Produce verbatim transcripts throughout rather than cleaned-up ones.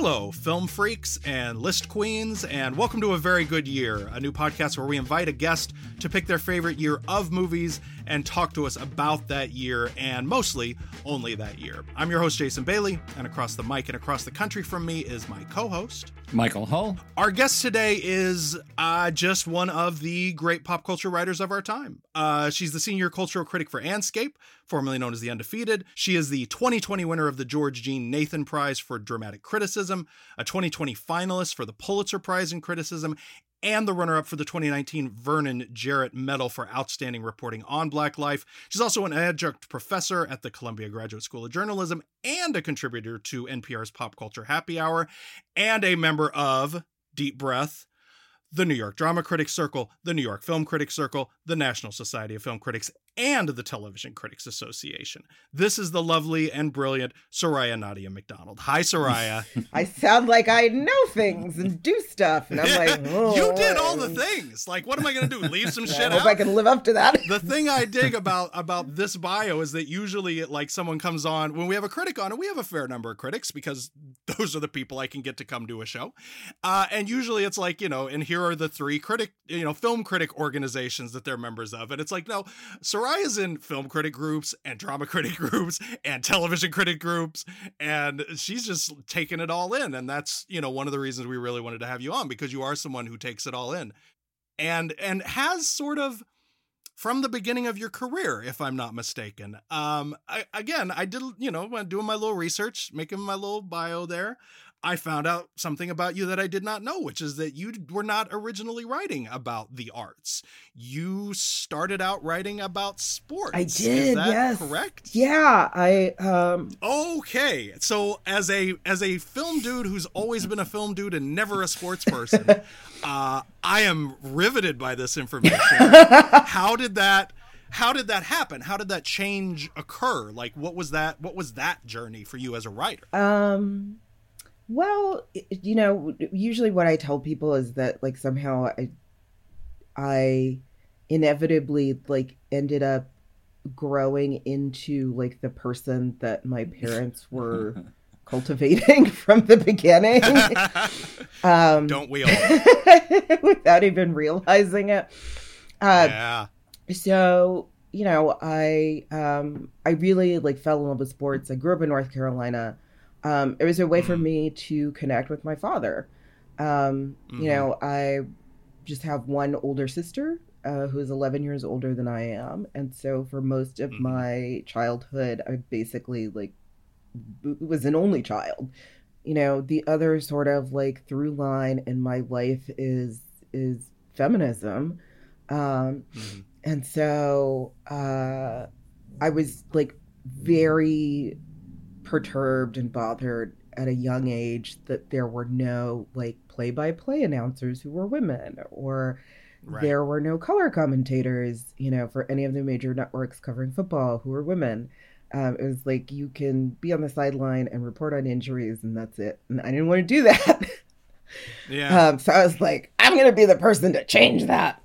Hello, film freaks and list queens, and welcome to A Very Good Year, a new podcast where we invite a guest to pick their favorite year of movies and talk to us about that year, and mostly only that year. I'm your host, Jason Bailey, and across the mic and across the country from me is my co-host, Michael Hull. Our guest today is uh, just one of the great pop culture writers of our time. Uh, she's the senior cultural critic for Anscape, formerly known as The Undefeated. She is the twenty twenty winner of the George Jean Nathan Prize for Dramatic Criticism, a twenty twenty finalist for the Pulitzer Prize in Criticism, and the runner-up for the twenty nineteen Vernon Jarrett Medal for Outstanding Reporting on Black Life. She's also an adjunct professor at the Columbia Graduate School of Journalism and a contributor to N P R's Pop Culture Happy Hour, and a member of Deep Breath, the New York Drama Critics Circle, the New York Film Critics Circle, the National Society of Film Critics, and the Television Critics Association. This is the lovely and brilliant Soraya Nadia McDonald. Hi, Soraya. I sound like I know things and do stuff. And I'm yeah, like, oh, you did all the things. Like, what am I going to do? Leave some yeah, shit I hope out? I can live up to that. The thing I dig about, about this bio is that usually it, like someone comes on, when we have a critic on, and we have a fair number of critics because those are the people I can get to come to a show. Uh, and usually it's like, you know, and here are the three critic, you know, film critic organizations that they're members of. And it's like, no, Soraya is in film critic groups and drama critic groups and television critic groups, and she's just taking it all in. And that's, you know, one of the reasons we really wanted to have you on, because you are someone who takes it all in and and has sort of from the beginning of your career, if I'm not mistaken. Um, I, again, I did, you know, when doing my little research, making my little bio there, I found out something about you that I did not know, which is that you were not originally writing about the arts. You started out writing about sports. I did. Is that yes. correct? Yeah. I, um, okay. So as a, as a film dude, who's always been a film dude and never a sports person, uh, I am riveted by this information. How did that, how did that happen? How did that change occur? Like, what was that, what was that journey for you as a writer? Um, Well, you know, usually what I tell people is that, like, somehow I, I inevitably, like, ended up growing into, like, the person that my parents were cultivating from the beginning. um, Don't we all? Without even realizing it. Uh, yeah. So, you know, I, um, I really, like, fell in love with sports. I grew up in North Carolina. Um, it was a way for me to connect with my father. Um, mm-hmm. You know, I just have one older sister uh, who is eleven years older than I am. And so for most of mm-hmm. my childhood, I basically like was an only child. You know, the other sort of like through line in my life is is feminism. Um, mm-hmm. And so uh, I was like very perturbed and bothered at a young age that there were no like play-by-play announcers who were women, or right. there were no color commentators, you know, for any of the major networks covering football who were women. Um, it was like, you can be on the sideline and report on injuries and that's it. And I didn't want to do that. yeah. Um, so I was like, I'm going to be the person to change that.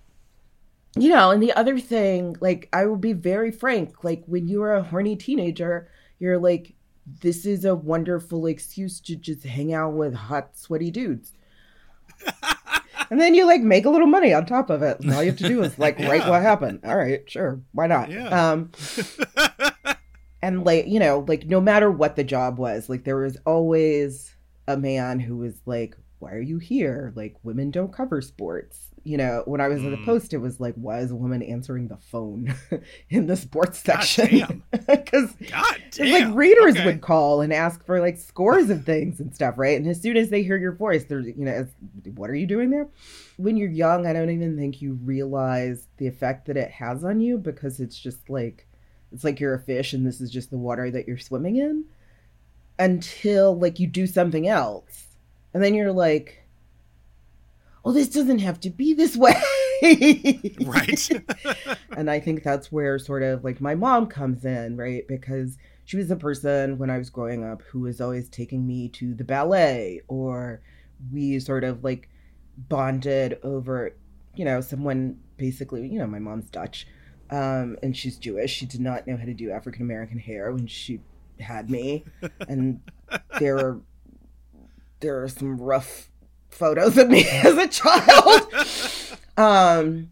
You know, and the other thing, like, I will be very frank, like when you were a horny teenager, you're like, this is a wonderful excuse to just hang out with hot, sweaty dudes. And then you like make a little money on top of it. And all you have to do is like yeah. write what happened. All right, sure. Why not? Yeah. Um, and like, you know, like no matter what the job was, like there was always a man who was like, why are you here? Like women don't cover sports. You know, when I was mm. in the Post, it was like, why is a woman answering the phone in the sports section? Because like readers okay. would call and ask for like scores of things and stuff. Right. And as soon as they hear your voice, they're, you know, what are you doing there? When you're young, I don't even think you realize the effect that it has on you, because it's just like, it's like you're a fish and this is just the water that you're swimming in until like you do something else. And then you're like, oh, this doesn't have to be this way. Right. And I think that's where sort of like my mom comes in, right? Because she was the person when I was growing up who was always taking me to the ballet, or we sort of like bonded over, you know, someone basically, you know, my mom's Dutch um, and she's Jewish. She did not know how to do African-American hair when she had me. And there were there are some rough photos of me as a child. um,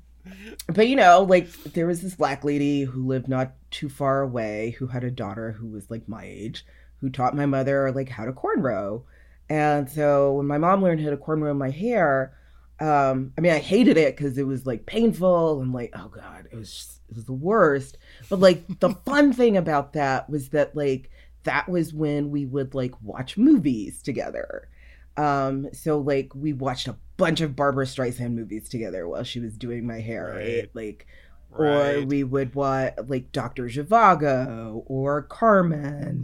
but, you know, like, there was this black lady who lived not too far away who had a daughter who was, like, my age, who taught my mother, like, how to cornrow. And so when my mom learned how to cornrow my hair, um, I mean, I hated it because it was, like, painful. And, like, oh, God, it was just, it was the worst. But, like, the fun thing about that was that, like, that was when we would, like, watch movies together. Um, so, like, we watched a bunch of Barbra Streisand movies together while she was doing my hair. Right. Like, right. Or we would watch, like, Doctor Zhivago or Carmen.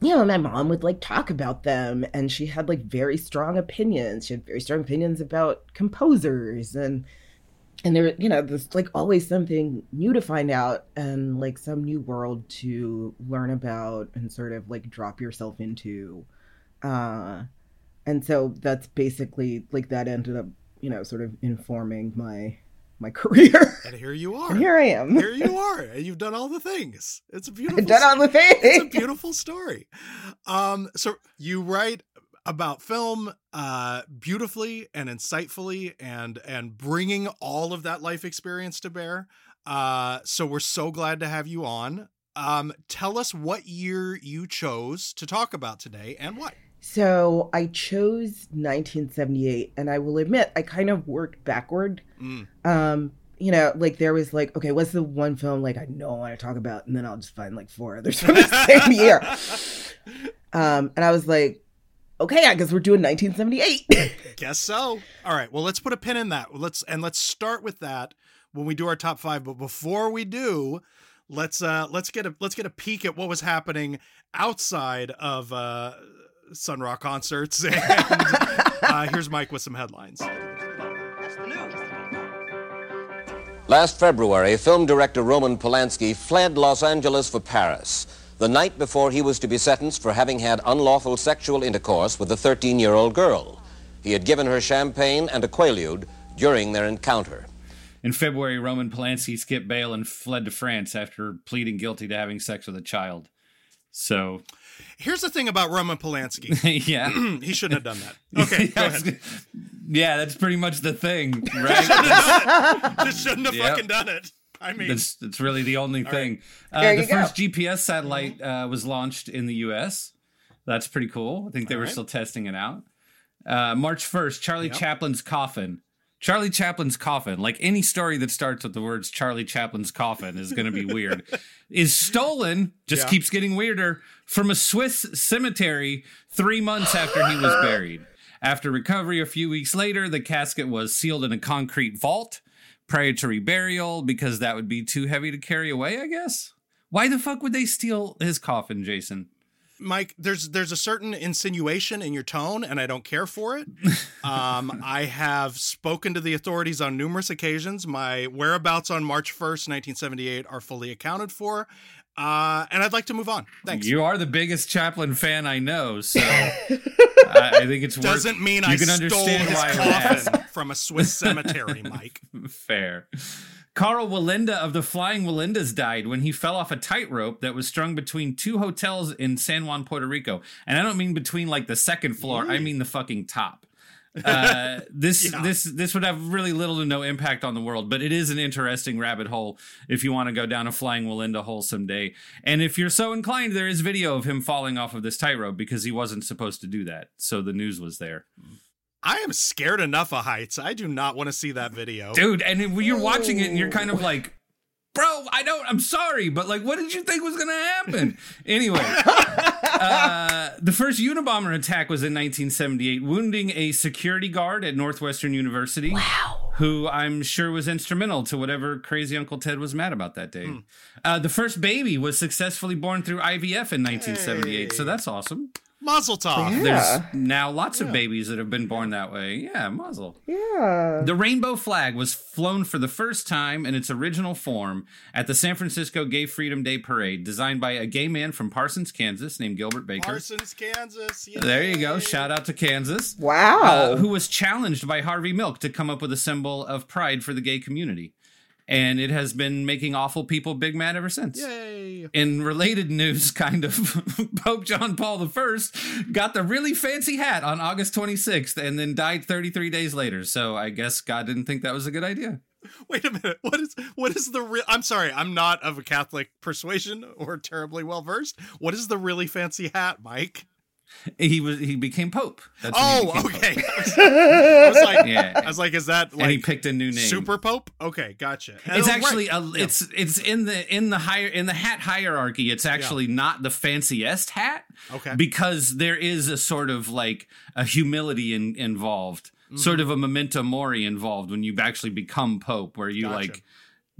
Mm-hmm. You know, my mom would, like, talk about them, and she had, like, very strong opinions. She had very strong opinions about composers, and and there, you know, there's, like, always something new to find out and, like, some new world to learn about and sort of, like, drop yourself into. Uh, and so that's basically, like, that ended up, you know, sort of informing my my career. And here you are. And here I am. Here you are. And you've done all the things. It's a beautiful I've done st- all the things. It's a beautiful story. Um, so you write about film uh, beautifully and insightfully and and bringing all of that life experience to bear. Uh, so we're so glad to have you on. Um, tell us what year you chose to talk about today and what. So I chose nineteen seventy-eight, and I will admit I kind of worked backward. Mm. Um, you know, like there was like, okay, what's the one film like I know I want to talk about, and then I'll just find like four others from the same year. Um, and I was like, okay, I guess we're doing nineteen seventy-eight. Guess so. All right. Well, let's put a pin in that. Let's and let's start with that when we do our top five. But before we do, let's uh, let's get a let's get a peek at what was happening outside of. Uh, Sun Ra concerts, and uh, here's Mike with some headlines. Last February, film director Roman Polanski fled Los Angeles for Paris the night before he was to be sentenced for having had unlawful sexual intercourse with a thirteen-year-old girl. He had given her champagne and a Quaalude during their encounter. In February, Roman Polanski skipped bail and fled to France after pleading guilty to having sex with a child. So... Here's the thing about Roman Polanski. Yeah. He shouldn't have done that. Okay, go ahead. Yeah, that's pretty much the thing, right? Just shouldn't have yep. fucking done it. I mean. That's, that's really the only All thing. Right. Uh, the first go. G P S satellite uh, was launched in the U S. That's pretty cool. I think they All were right. still testing it out. Uh, March first, Charlie yep. Chaplin's coffin. Charlie Chaplin's coffin, like any story that starts with the words Charlie Chaplin's coffin is going to be weird, is stolen, just yeah. keeps getting weirder, from a Swiss cemetery three months after he was buried. After recovery a few weeks later, the casket was sealed in a concrete vault prior to reburial because that would be too heavy to carry away, I guess. Why the fuck would they steal his coffin, Jason? Mike, there's there's a certain insinuation in your tone, and I don't care for it. Um, I have spoken to the authorities on numerous occasions. My whereabouts on March first, nineteen seventy-eight are fully accounted for. Uh, and I'd like to move on. Thanks. You are the biggest Chaplin fan I know, so I, I think it's worth... Doesn't mean I stole his coffin from a Swiss cemetery, Mike. Fair. Carl Walenda of the Flying Walendas died when he fell off a tightrope that was strung between two hotels in San Juan, Puerto Rico. And I don't mean between like the second floor. Really? I mean the fucking top. Uh, this yeah. this this would have really little to no impact on the world, but it is an interesting rabbit hole if you want to go down a Flying Walenda hole someday. And if you're so inclined, there is video of him falling off of this tightrope because he wasn't supposed to do that. So the news was there. I am scared enough of heights. I do not want to see that video. Dude, and when you're watching it and you're kind of like, bro, I don't, I'm sorry, but like, what did you think was going to happen? Anyway, uh, the first Unabomber attack was in nineteen seventy-eight, wounding a security guard at Northwestern University. Wow. Who I'm sure was instrumental to whatever crazy Uncle Ted was mad about that day. Mm. Uh, the first baby was successfully born through I V F in nineteen seventy-eight, hey. So that's awesome. Mazel tov. Yeah. There's now lots yeah. of babies that have been born that way. Yeah, mazel. Yeah. The rainbow flag was flown for the first time in its original form at the San Francisco Gay Freedom Day Parade, designed by a gay man from Parsons, Kansas, named Gilbert Baker. Parsons, Kansas. Yay. There you go. Shout out to Kansas. Wow. Uh, who was challenged by Harvey Milk to come up with a symbol of pride for the gay community. And it has been making awful people big mad ever since. Yay! In related news, kind of, Pope John Paul the First got the really fancy hat on August twenty-sixth and then died thirty-three days later. So I guess God didn't think that was a good idea. Wait a minute. What is what is the real? I'm sorry. I'm not of a Catholic persuasion or terribly well versed. What is the really fancy hat, Mike? He was he became Pope. That's oh, became okay. Pope. I was like, yeah. I was like, is that like? And he picked a new name, Super Pope. Okay, gotcha. And it's actually right. a, it's yeah. it's in the in the higher in the hat hierarchy. It's actually yeah. not the fanciest hat. Okay, because there is a sort of like a humility in, involved, mm-hmm. sort of a memento mori involved when you actually become Pope, where you gotcha. like.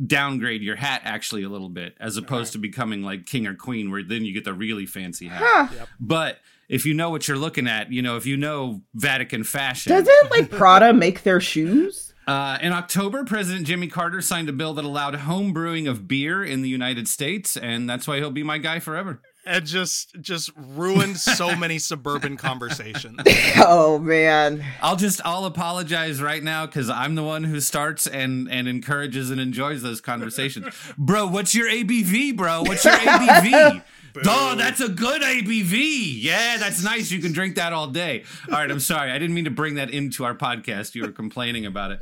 downgrade your hat actually a little bit as opposed right. to becoming like king or queen, where then you get the really fancy hat. Huh. Yep. But if you know what you're looking at, you know, if you know Vatican fashion. Doesn't like Prada make their shoes? Uh, in October, President Jimmy Carter signed a bill that allowed home brewing of beer in the United States, and that's why he'll be my guy forever. And just just ruined so many suburban conversations. Oh, man. I'll just I'll apologize right now because I'm the one who starts and, and encourages and enjoys those conversations. Bro, what's your A B V, bro? What's your A B V? Duh, that's a good A B V. Yeah, that's nice. You can drink that all day. All right, I'm sorry. I didn't mean to bring that into our podcast. You were complaining about it.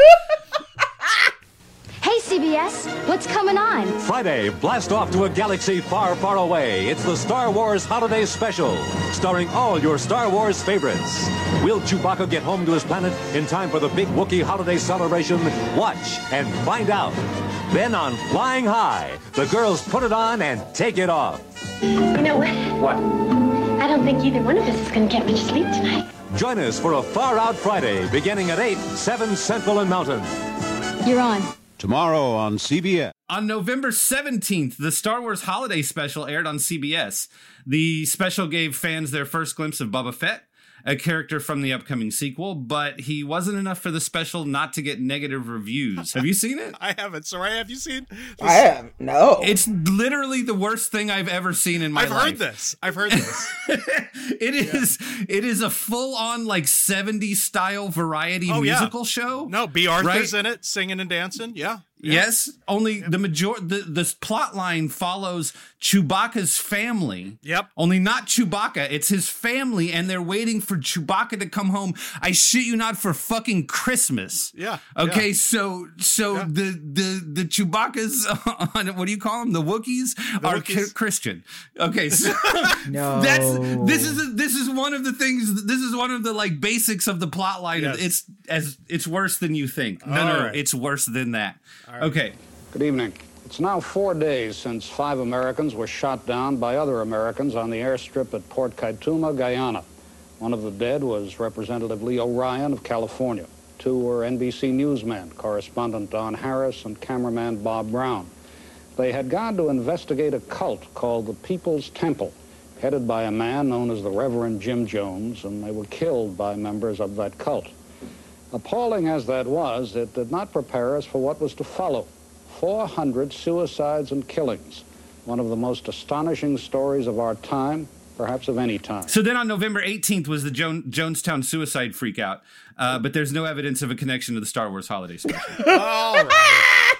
Hey, C B S, what's coming on? Friday, blast off to a galaxy far, far away. It's the Star Wars Holiday Special, starring all your Star Wars favorites. Will Chewbacca get home to his planet in time for the big Wookiee holiday celebration? Watch and find out. Then on Flying High, the girls put it on and take it off. You know what? What? I don't think either one of us is going to get much sleep tonight. Join us for a Far Out Friday, beginning at eight, seven Central and Mountain. You're on. Tomorrow on C B S. On November seventeenth, the Star Wars Holiday Special aired on C B S. The special gave fans their first glimpse of Boba Fett, a character from the upcoming sequel, but he wasn't enough for the special not to get negative reviews. Have you seen it? I haven't. Soraya, have you seen this? I have. No. It's literally the worst thing I've ever seen in my I've life. I've heard this. I've heard this. It is yeah. It is a full-on, like, seventies-style variety oh, musical yeah. show. No, B. Arthur's right? in it, singing and dancing. Yeah. Yeah. Yes, only yep. the major the, the plot line follows Chewbacca's family. Yep. Only not Chewbacca. It's his family, and they're waiting for Chewbacca to come home. I shit you not, for fucking Christmas. Yeah. Okay, yeah. so so yeah. the the the Chewbacca's on, what do you call them? The Wookiees the are Wookiees. C- Christian. Okay, so no. that's this is a, this is one of the things. This is one of the like basics of the plot line. Yes. It's as it's worse than you think. No, All no, right. it's worse than that. All right. Okay. Good evening. It's now four days since five Americans were shot down by other Americans on the airstrip at Port Kaituma, Guyana. One of the dead was Representative Leo Ryan of California. Two were N B C newsmen, correspondent Don Harris and cameraman Bob Brown. They had gone to investigate a cult called the People's Temple, headed by a man known as the Reverend Jim Jones, and they were killed by members of that cult. Appalling as that was, it did not prepare us for what was to follow. four hundred suicides and killings. One of the most astonishing stories of our time, perhaps of any time. So then on November eighteenth was the jo- Jonestown suicide freakout, uh, but there's no evidence of a connection to the Star Wars Holiday Special. All right.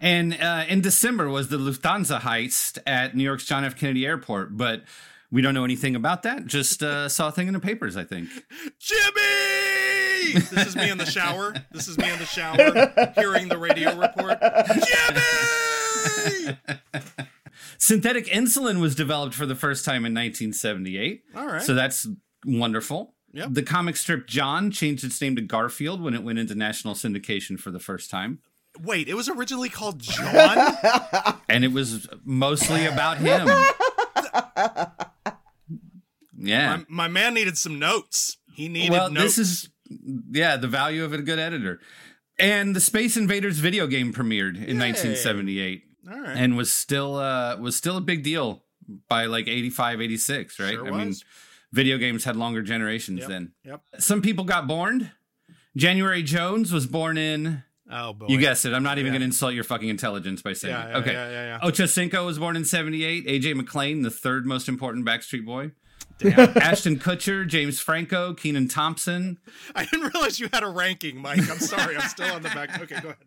And uh, in December was the Lufthansa heist at New York's John F. Kennedy Airport, but we don't know anything about that. Just uh, saw a thing in the papers, I think. Jimmy! This is me in the shower. This is me in the shower hearing the radio report. Jimmy! Synthetic insulin was developed for the first time in nineteen seventy-eight. All right. So that's wonderful. Yep. The comic strip John changed its name to Garfield when it went into national syndication for the first time. Wait, it was originally called John? And it was mostly about him. Yeah, my, my man needed some notes. He needed well, notes. This is yeah the value of a good editor. And the Space Invaders video game premiered in Yay. nineteen seventy-eight, all right, and was still uh, was still a big deal by like eighty-five, eighty-six, right? Sure I was. mean, video games had longer generations yep. then. Yep. Some people got born. January Jones was born in. Oh boy! You guessed it. I'm not even yeah. going to insult your fucking intelligence by saying yeah, it. Yeah, okay. Yeah, yeah, yeah. Ocho Cinco was born in seventy-eight. A J McLean, the third most important Backstreet Boy. Damn. Ashton Kutcher, James Franco, Kenan Thompson. I didn't realize you had a ranking, Mike. I'm sorry. I'm still on the back. Okay, go ahead.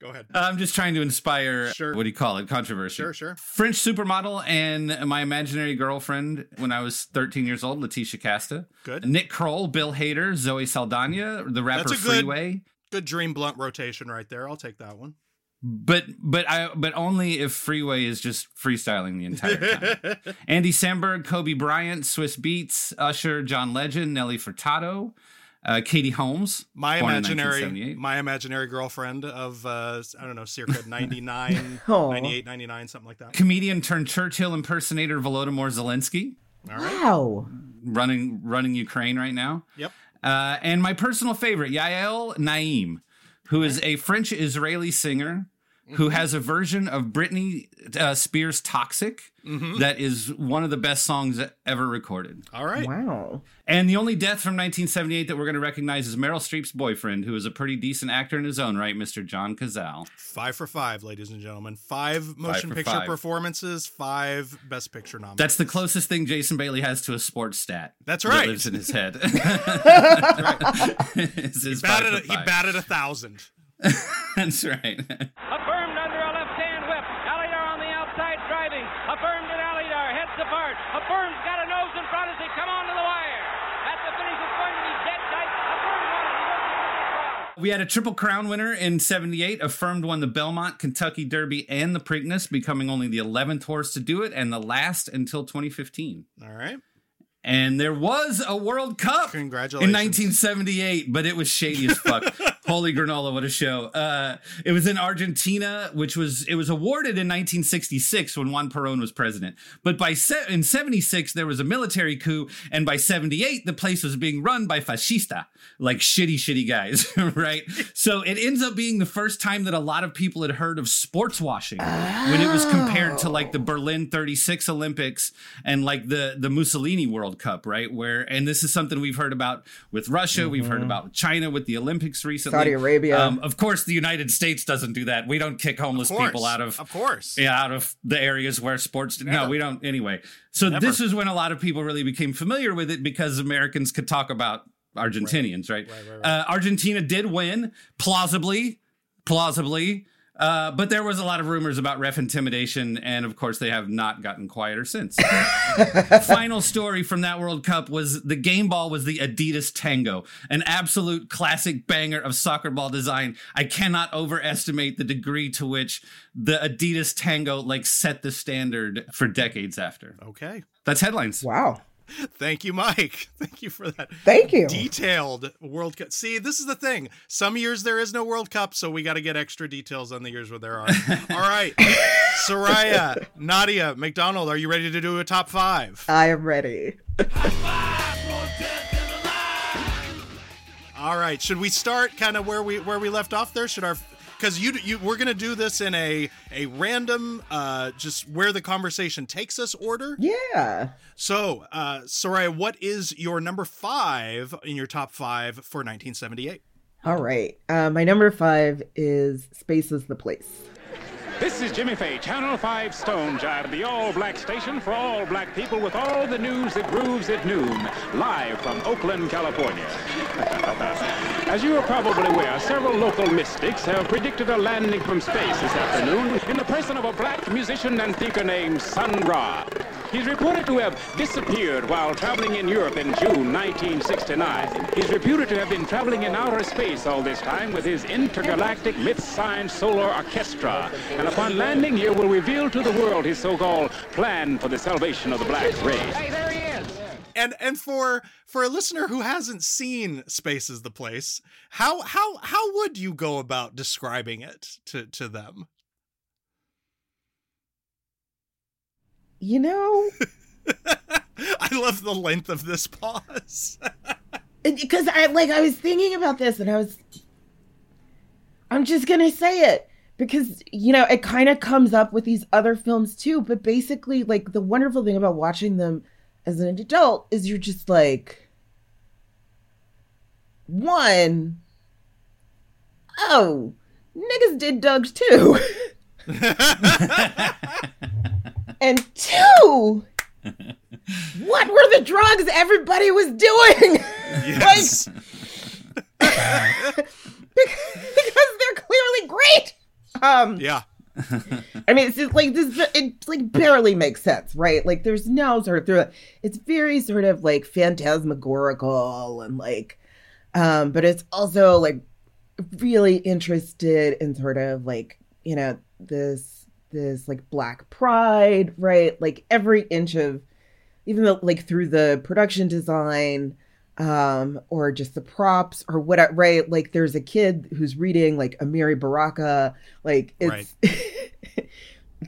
Go ahead. I'm just trying to inspire, sure. what do you call it, controversy. Sure, sure. French supermodel and my imaginary girlfriend when I was thirteen years old, Letitia Casta. Good. Nick Kroll, Bill Hader, Zoe Saldana, the rapper That's a good, Freeway. Good dream blunt rotation right there. I'll take that one. But but I but only if Freeway is just freestyling the entire time. Andy Samberg, Kobe Bryant, Swiss Beats, Usher, John Legend, Nelly Furtado, uh, Katie Holmes. My imaginary my imaginary girlfriend of uh, I don't know, circa ninety-nine, ninety-eight, ninety-nine, something like that. Comedian turned Churchill impersonator Volodymyr Zelensky. All right. Wow. Running running Ukraine right now. Yep. Uh, and my personal favorite, Yael Naim, who is a French-Israeli singer who has a version of Britney uh, Spears' Toxic mm-hmm. that is one of the best songs ever recorded. All right. Wow. And the only death from nineteen seventy-eight that we're going to recognize is Meryl Streep's boyfriend, who is a pretty decent actor in his own right, Mister John Cazale. Five for five, ladies and gentlemen. Five motion five picture five. performances, five Best Picture nominees. That's the closest thing Jason Bailey has to a sports stat. That's right. That lives in his head. That's right. It's his he, batted a, he batted a thousand. That's right. Affirmed under a left-hand whip. Alidar on the outside driving. Affirmed and Alidar heads apart. Affirmed's got a nose in front as they come onto the wire. At the finish, it's going to be dead tight. Affirmed won it. We had a Triple Crown winner in seventy-eight. Affirmed won the Belmont, Kentucky Derby, and the Preakness, becoming only the eleventh horse to do it and the last until twenty fifteen. All right. And there was a World Cup Congratulations. in nineteen seventy-eight, but it was shady as fuck. Holy granola, what a show. Uh, it was in Argentina, which was, it was awarded in nineteen sixty-six when Juan Perón was president. But by se- in seventy-six, there was a military coup. And by seventy-eight, the place was being run by fascista, like shitty, shitty guys, right? So it ends up being the first time that a lot of people had heard of sports washing oh. when it was compared to like the Berlin thirty-six Olympics and like the, the Mussolini World Cup, right? Where, and this is something we've heard about with Russia. Mm-hmm. We've heard about with China with the Olympics recently. Saudi Arabia. Um, of course, the United States doesn't do that. We don't kick homeless of course, people out of, of course, yeah, out of the areas where sports. Never. No, we don't. Anyway, so Never. This is when a lot of people really became familiar with it because Americans could talk about Argentinians, right? right? right, right, right. Uh, Argentina did win, plausibly, plausibly, uh, but there was a lot of rumors about ref intimidation, and of course, they have not gotten quieter since. Final story from that World Cup was the game ball was the Adidas Tango, an absolute classic banger of soccer ball design. I cannot overestimate the degree to which the Adidas Tango like set the standard for decades after. Okay. That's headlines. Wow. Thank you, Mike. Thank you for that. Thank you. Detailed World Cup. See, this is the thing. Some years there is no World Cup, so we got to get extra details on the years where there are. All right. Soraya, Nadia, McDonald, are you ready to do a top five? I am ready. Top five, all right. Should we start kind of where we where we left off there? Should our... Because you, you, we're going to do this in a a random, uh, just where the conversation takes us order. Yeah. So, uh, Soraya, what is your number five in your top five for nineteen seventy-eight? All right. Uh, my number five is Space is the Place. This is Jimmy Fay, Channel five Stone Jive, the all-black station for all black people with all the news that grooves at noon, live from Oakland, California. As you are probably aware, several local mystics have predicted a landing from space this afternoon in the person of a black musician and thinker named Sun Ra. He's reported to have disappeared while traveling in Europe in June nineteen sixty-nine. He's reputed to have been traveling in outer space all this time with his intergalactic mid-sized solar orchestra. And upon landing here, will reveal to the world his so-called plan for the salvation of the black race. Hey, there he is. And and for for a listener who hasn't seen Space is the Place, how how how would you go about describing it to, to them? You know, I love the length of this pause. Because I like I was thinking about this and I was I'm just going to say it because, you know, it kind of comes up with these other films, too. But basically, like, the wonderful thing about watching them as an adult is you're just like, one, oh, niggas did drugs, too. And two, what were the drugs everybody was doing? Yes. Like, because they're clearly great. Um, yeah. I mean, it's just like this. It like barely makes sense, right? Like, there's no sort of. It's very sort of like phantasmagorical and like, um, but it's also like really interested in sort of like, you know, this this like Black pride, right? Like every inch of, even though like through the production design, um, or just the props or whatever, right? Like there's a kid who's reading like Amiri Baraka. Like it's right.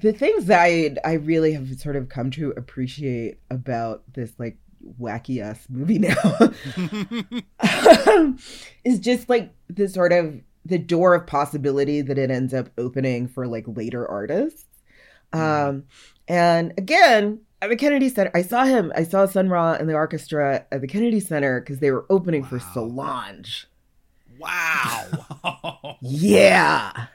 The things that I, I really have sort of come to appreciate about this like wacky ass movie now um, is just like the sort of the door of possibility that it ends up opening for like later artists. Mm. Um, and again, at the Kennedy Center, I saw him. I saw Sun Ra and the orchestra at the Kennedy Center because they were opening wow. for Solange. Wow. Yeah.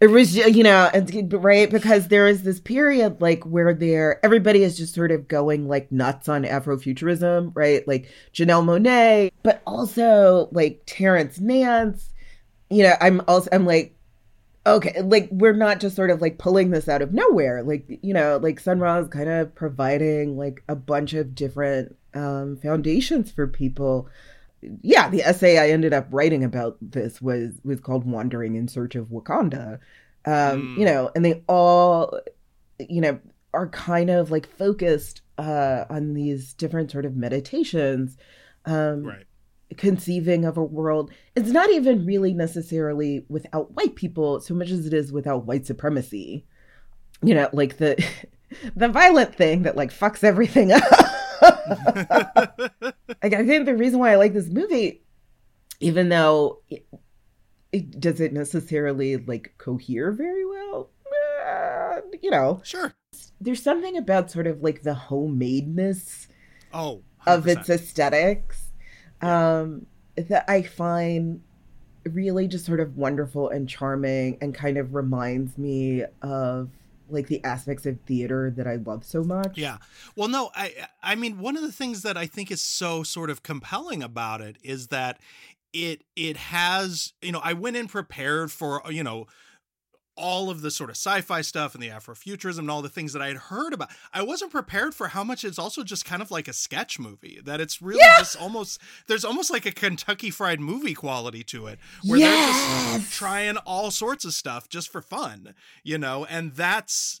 It was, you know, right? Because there is this period like where there everybody is just sort of going like nuts on Afrofuturism, right? Like Janelle Monáe, but also like Terrence Nance. You know, I'm also I'm like. Okay, like we're not just sort of like pulling this out of nowhere. Like, you know, like Sun Ra is kind of providing like a bunch of different um, foundations for people. Yeah, the essay I ended up writing about this was was called "Wandering in Search of Wakanda." Um, mm. You know, and they all, you know, are kind of like focused uh, on these different sort of meditations. Um, right. Conceiving of a world, it's not even really necessarily without white people so much as it is without white supremacy, you know, like the the violent thing that like fucks everything up. Like, I think the reason why I like this movie, even though it, it doesn't necessarily like cohere very well, uh, you know, sure, there's something about sort of like the homemadeness oh, one hundred percent of its aesthetics Um, that I find really just sort of wonderful and charming, and kind of reminds me of like the aspects of theater that I love so much. Yeah. Well, no, I, I mean, one of the things that I think is so sort of compelling about it is that it, it has, you know, I went in prepared for, you know, all of the sort of sci-fi stuff and the Afrofuturism and all the things that I had heard about. I wasn't prepared for how much it's also just kind of like a sketch movie, that it's really yeah. just almost, there's almost like a Kentucky Fried Movie quality to it, where yes. they're just trying all sorts of stuff just for fun, you know? And that's,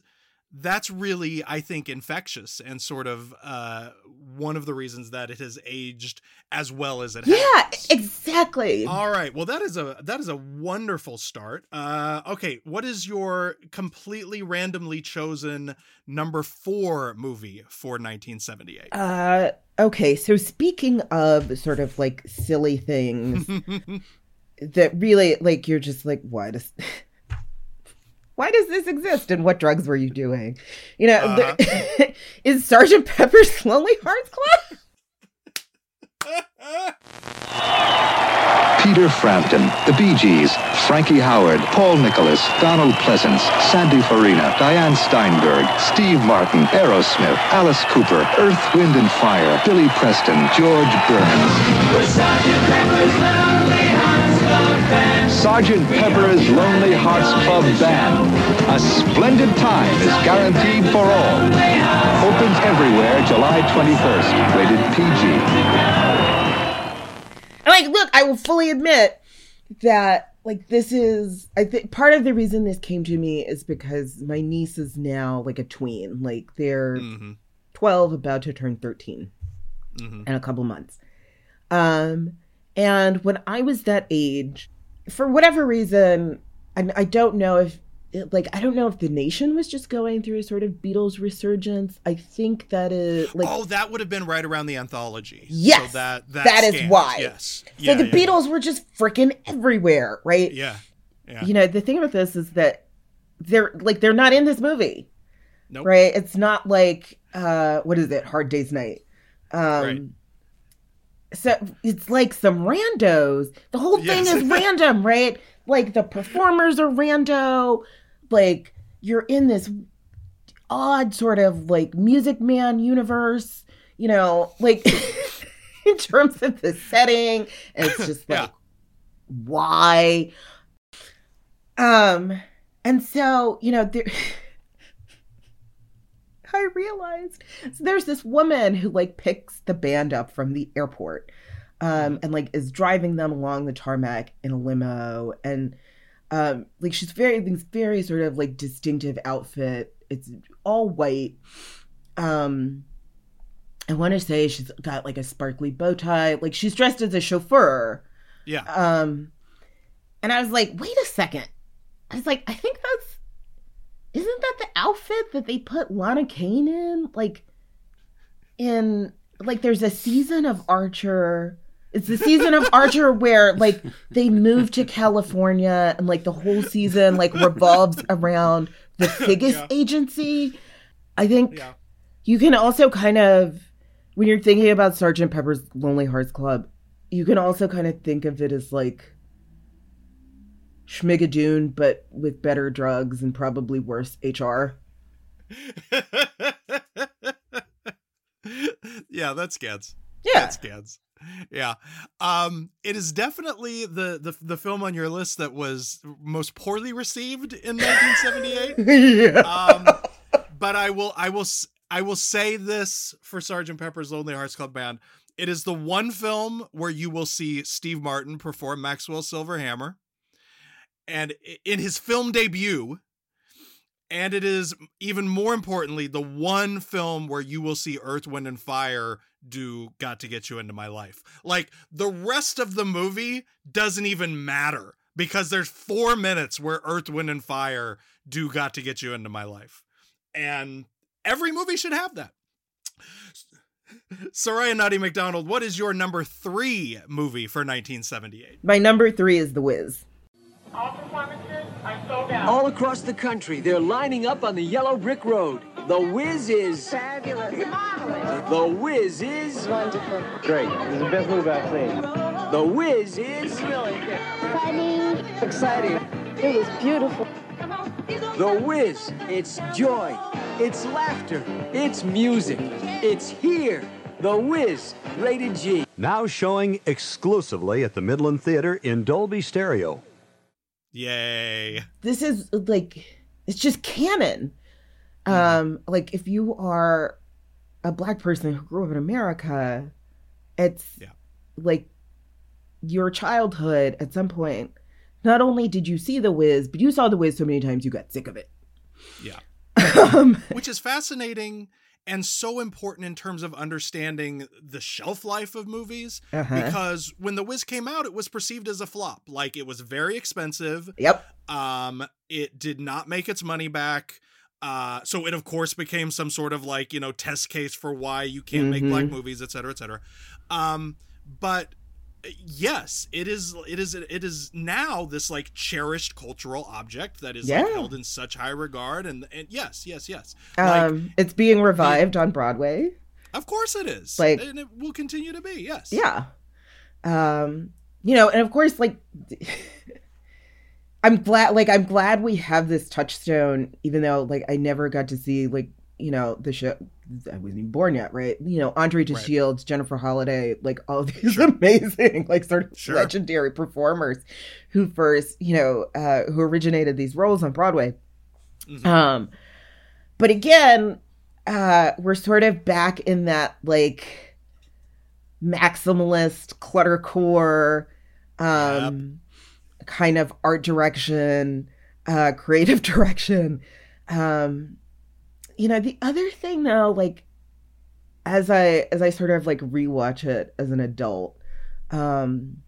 that's really, I think, infectious and sort of uh, one of the reasons that it has aged as well as it yeah, has. Yeah, exactly. All right. Well, that is a that is a wonderful start. Uh, okay. What is your completely randomly chosen number four movie for nineteen seventy-eight? Uh, okay. So speaking of sort of like silly things that really like you're just like, why does... Why does this exist? And what drugs were you doing? You know, uh-huh. the, is Sergeant Pepper's Lonely Hearts Club? Peter Frampton, the Bee Gees, Frankie Howard, Paul Nicholas, Donald Pleasance, Sandy Farina, Diane Steinberg, Steve Martin, Aerosmith, Alice Cooper, Earth, Wind and Fire, Billy Preston, George Burns. We're Sergeant Pepper's Lonely Hearts Club Band. Sergeant Pepper's Lonely Hearts Club Band. A splendid time is guaranteed for all. Opens everywhere July twenty-first. Rated P G. Like, look, I will fully admit that, like, this is, I think, part of the reason this came to me is because my niece is now, like, a tween. Like, they're mm-hmm. twelve, about to turn thirteen mm-hmm. in a couple months. Um, and when I was that age... For whatever reason, I, I don't know if, like, I don't know if the nation was just going through a sort of Beatles resurgence. I think that is, like... Oh, that would have been right around the anthology. Yes, so that, that, that is why. Yes. So yeah, the yeah, Beatles yeah. were just freaking everywhere, right? Yeah. yeah. You know, the thing about this is that they're, like, they're not in this movie. Nope. Right? It's not like, uh, what is it, Hard Day's Night. Um, right. So it's like some randos. The whole thing yes. is random, right? Like the performers are rando. Like you're in this odd sort of like Music Man universe, you know, like in terms of the setting. And it's just like, yeah. why? Um, and so, you know, there, I realized so there's this woman who like picks the band up from the airport, um, and like is driving them along the tarmac in a limo, and um, like she's very this very sort of like distinctive outfit. It's all white. Um, I want to say she's got like a sparkly bow tie. Like she's dressed as a chauffeur. Yeah. Um, and I was like, wait a second. I was like, I think that's. Isn't that the outfit that they put Lana Kane in? Like, in, like, there's a season of Archer. It's the season of Archer where, like, they move to California and, like, the whole season, like, revolves around the Figgis yeah. agency. I think yeah. you can also kind of, when you're thinking about Sergeant Pepper's Lonely Hearts Club, you can also kind of think of it as, like, Schmigadoon, but with better drugs and probably worse H R. yeah, that's Gads. Yeah, that's Gads. Yeah, um, it is definitely the, the the film on your list that was most poorly received in nineteen seventy-eight. yeah. Um, but I will, I will, I will say this for Sergeant Pepper's Lonely Hearts Club Band: it is the one film where you will see Steve Martin perform Maxwell's Silver Hammer. And in his film debut, and it is even more importantly, the one film where you will see Earth, Wind, and Fire do Got to Get You Into My Life. Like, the rest of the movie doesn't even matter because there's four minutes where Earth, Wind, and Fire do Got to Get You Into My Life. And every movie should have that. Soraya Nadia McDonald, what is your number three movie for nineteen seventy-eight? My number three is The Wiz. All performances are sold out. All across the country, they're lining up on the yellow brick road. The Wiz is... fabulous. Marvelous. The Wiz is... wonderful. Great. This is the best move I've seen. The Wiz is... really good. Funny. Exciting. It was beautiful. The Wiz. It's joy. It's laughter. It's music. It's here. The Wiz, rated G. Now showing exclusively at the Midland Theater in Dolby Stereo. Yay. This is like, it's just canon. Um, like if you are a black person who grew up in America, it's yeah. like your childhood at some point, not only did you see The Wiz, but you saw The Wiz so many times you got sick of it. Yeah. um, Which is fascinating and so important in terms of understanding the shelf life of movies, uh-huh. because when The Wiz came out, it was perceived as a flop. Like, it was very expensive. Yep. Um, it did not make its money back. Uh, so it, of course, became some sort of like, you know, test case for why you can't mm-hmm. make black movies, et cetera, et cetera. Um, but yes, it is. It is. It is now this like cherished cultural object that is yeah. like, held in such high regard, and and yes, yes, yes. Um, like, it's being revived it, on Broadway. Of course, it is. Like, and it will continue to be. Yes. Yeah. Um, you know, and of course, like, I'm glad. Like, I'm glad we have this touchstone, even though like I never got to see like you know the show. I wasn't even born yet, right? You know, Andre DeShields, right. Jennifer Holliday, like all these sure. amazing, like sort of sure. legendary performers who first, you know, uh, who originated these roles on Broadway. Mm-hmm. Um, but again, uh, we're sort of back in that like maximalist cluttercore um, yep. kind of art direction, uh, creative direction. Um You know, the other thing though, like as I as I sort of like rewatch it as an adult, um,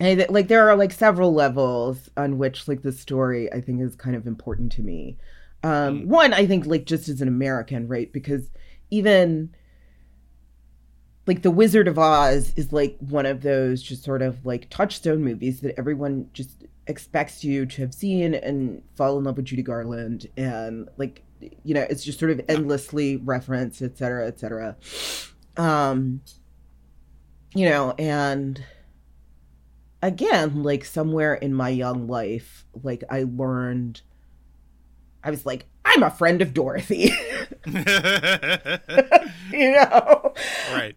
and th- like there are like several levels on which like the story I think is kind of important to me. Um, one, I think like just as an American, right? Because even like The Wizard of Oz is like one of those just sort of like touchstone movies that everyone just expects you to have seen and fall in love with Judy Garland and like. You know, it's just sort of endlessly referenced, et cetera, et cetera. Um, you know, and again, like somewhere in my young life, like I learned, I was like, I I'm a friend of Dorothy. You know? Right.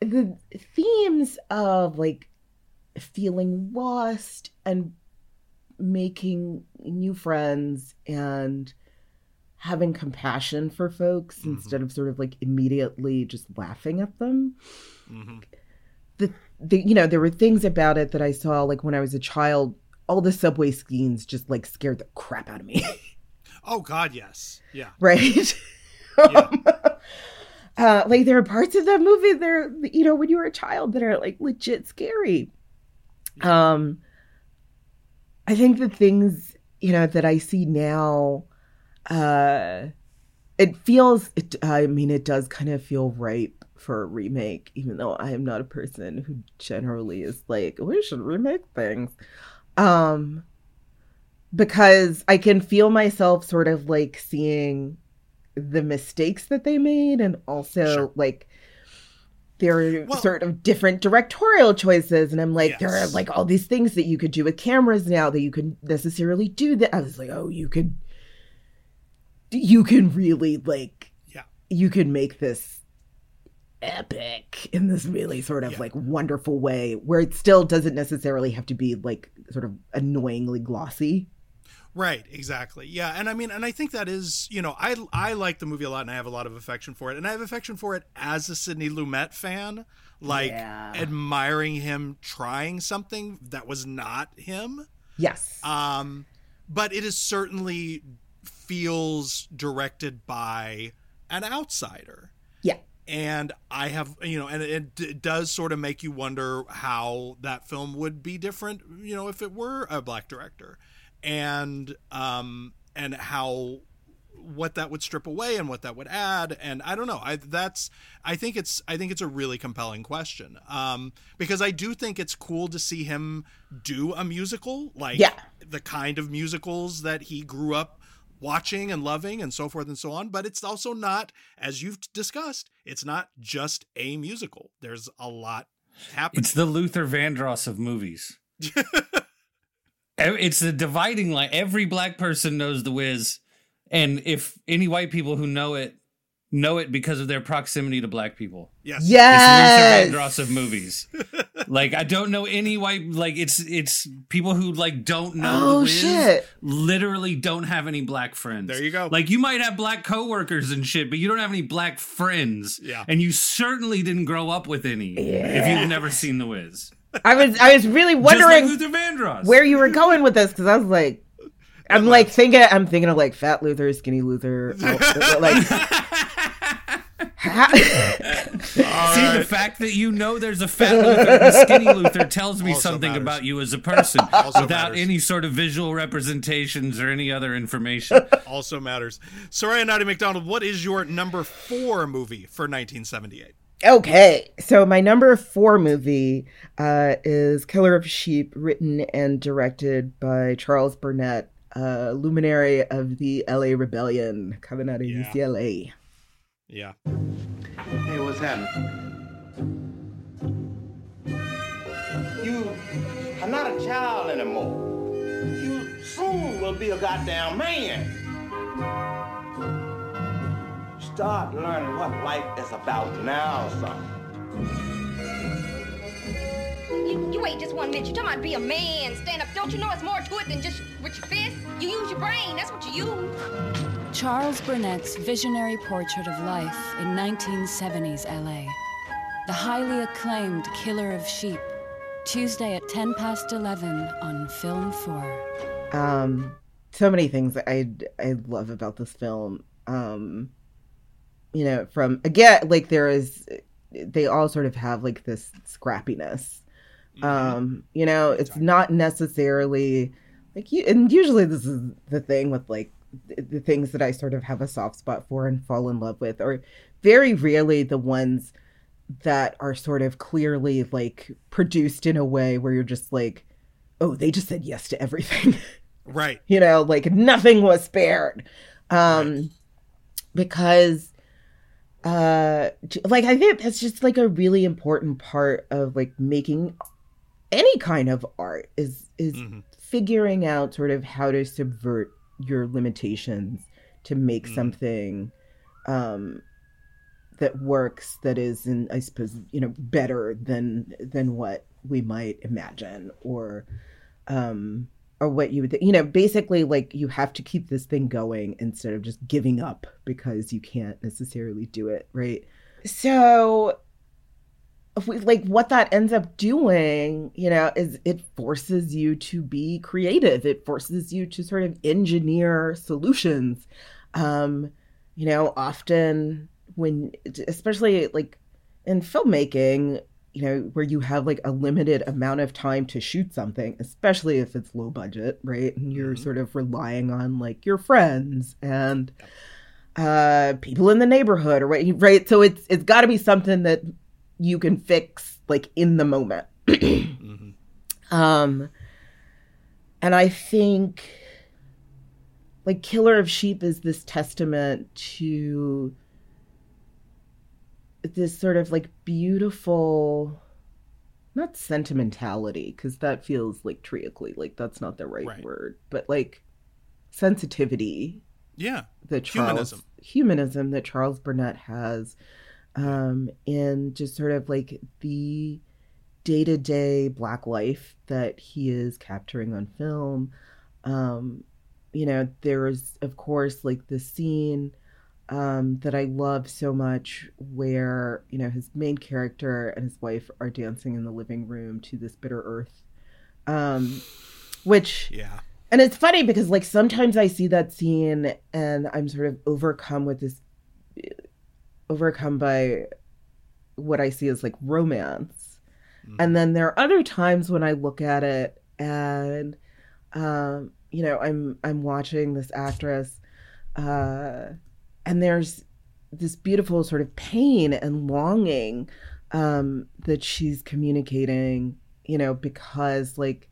The themes of, like, feeling lost and making new friends and having compassion for folks mm-hmm. instead of sort of, like, immediately just laughing at them. Mm-hmm. The, the, you know, there were things about it that I saw, like, when I was a child, all the subway scenes just, like, scared the crap out of me. Oh, God, yes. Yeah. Right? Yeah. Uh, like, there are parts of that movie that, you know, when you were a child that are, like, legit scary. Yeah. Um, I think the things, you know, that I see now, uh, it feels, it, I mean, it does kind of feel ripe for a remake, even though I am not a person who generally is like, we should remake things. Um, because I can feel myself sort of, like, seeing the mistakes that they made, and also sure. like there are well, sort of different directorial choices, and I'm like, yes. there are, like, all these things that you could do with cameras now that you couldn't necessarily do. That I was like, oh, you could, you can really, like, yeah, you could make this epic in this really sort of yeah. like wonderful way where it still doesn't necessarily have to be, like, sort of annoyingly glossy. Right, exactly. Yeah, and I mean, and I think that is, you know, I I like the movie a lot, and I have a lot of affection for it, and I have affection for it as a Sidney Lumet fan, like yeah. admiring him trying something that was not him. Yes. Um, but it is certainly feels directed by an outsider. Yeah. And I have, you know, and it, it does sort of make you wonder how that film would be different, you know, if it were a Black director. And um and how, what that would strip away and what that would add, and I don't know. I that's I think it's I think it's a really compelling question, um because I do think it's cool to see him do a musical, like yeah. the kind of musicals that he grew up watching and loving and so forth and so on. But it's also not, as you've discussed, it's not just a musical. There's a lot happening. It's the Luther Vandross of movies. It's a dividing line. Every Black person knows The Wiz, and if any white people who know it know it because of their proximity to Black people. Yes, yes. It's Luther Vandross of movies. Like, I don't know any white, like, it's it's people who, like, don't know oh, The Wiz shit. Literally don't have any Black friends. There you go. Like, you might have Black coworkers and shit, but you don't have any Black friends. Yeah, and you certainly didn't grow up with any yeah. if you've never seen The Wiz. I was I was really wondering like where you were going with this, because I was like, I'm like thinking I'm thinking of like fat Luther, skinny Luther, like. How- See, right. The fact that you know there's a fat Luther and a skinny Luther tells me also something matters. About you as a person also without matters. Any sort of visual representations or any other information. Also matters. Soraya Nadia McDonald, what is your number four movie for nineteen seventy-eight? Okay, so my number four movie uh, is Killer of Sheep, written and directed by Charles Burnett, uh, luminary of the L A Rebellion, coming out of yeah. U C L A. Yeah. Hey, what's happening? You are not a child anymore. You soon will be a goddamn man. Start learning what life is about now, son. You, you wait just one minute. You're talking about be a man, stand up. Don't you know it's more to it than just with your fist? You use your brain. That's what you use. Charles Burnett's visionary portrait of life in nineteen seventies L A. The highly acclaimed Killer of Sheep. Tuesday at ten past eleven on Film four. Um, so many things that I, I love about this film. Um... You know, from, again, like, there is, they all sort of have, like, this scrappiness. Um, you know, it's not necessarily, like, you, and usually this is the thing with, like, the, the things that I sort of have a soft spot for and fall in love with, or very rarely the ones that are sort of clearly, like, produced in a way where you're just like, oh, they just said yes to everything. Right. You know, like, nothing was spared. Um, right. Because... Uh, like, I think that's just, like, a really important part of, like, making any kind of art is is mm-hmm. figuring out sort of how to subvert your limitations to make mm. something um, that works, that is, in, I suppose, you know, better than than what we might imagine, or um, or what you would think. You know, basically, like, you have to keep this thing going instead of just giving up because you can't necessarily do it, right? So, if we, like, what that ends up doing, you know, is it forces you to be creative. It forces you to sort of engineer solutions. Um, you know, often when, especially like in filmmaking, you know, where you have like a limited amount of time to shoot something, especially if it's low budget, right? And you're mm-hmm. sort of relying on like your friends and uh, people in the neighborhood or what, right? So it's it's got to be something that you can fix like in the moment. mm-hmm. Um, and I think like Killer of Sheep is this testament to this sort of like beautiful, not sentimentality, because that feels like triacly, like that's not the right, right word, but like sensitivity. Yeah. The Charles, humanism. Humanism that Charles Burnett has. Um, and just sort of like the day-to-day Black life that he is capturing on film. Um, you know, there is, of course, like the scene um, that I love so much where, you know, his main character and his wife are dancing in the living room to This Bitter Earth, um, which... yeah. And it's funny because, like, sometimes I see that scene and I'm sort of overcome with this... overcome by what I see as like romance. Mm-hmm. And then there are other times when I look at it and, um, you know, I'm, I'm watching this actress uh, and there's this beautiful sort of pain and longing um, that she's communicating, you know, because like,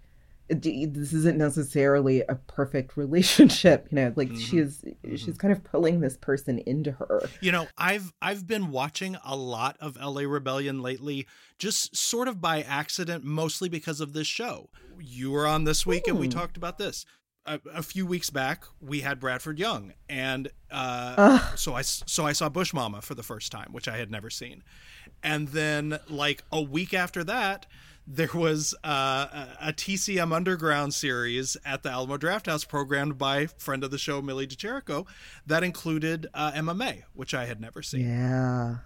this isn't necessarily a perfect relationship, you know, like mm-hmm. she's mm-hmm. she's kind of pulling this person into her. You know, I've I've been watching a lot of L A Rebellion lately, just sort of by accident, mostly because of this show. You were on this week mm. and we talked about this. A, a few weeks back, we had Bradford Young, and uh, uh. so I so I saw Bush Mama for the first time, which I had never seen. And then like a week after that, there was uh, a T C M Underground series at the Alamo Drafthouse programmed by friend of the show, Millie DiCerico, that included uh, M M A, which I had never seen. Yeah.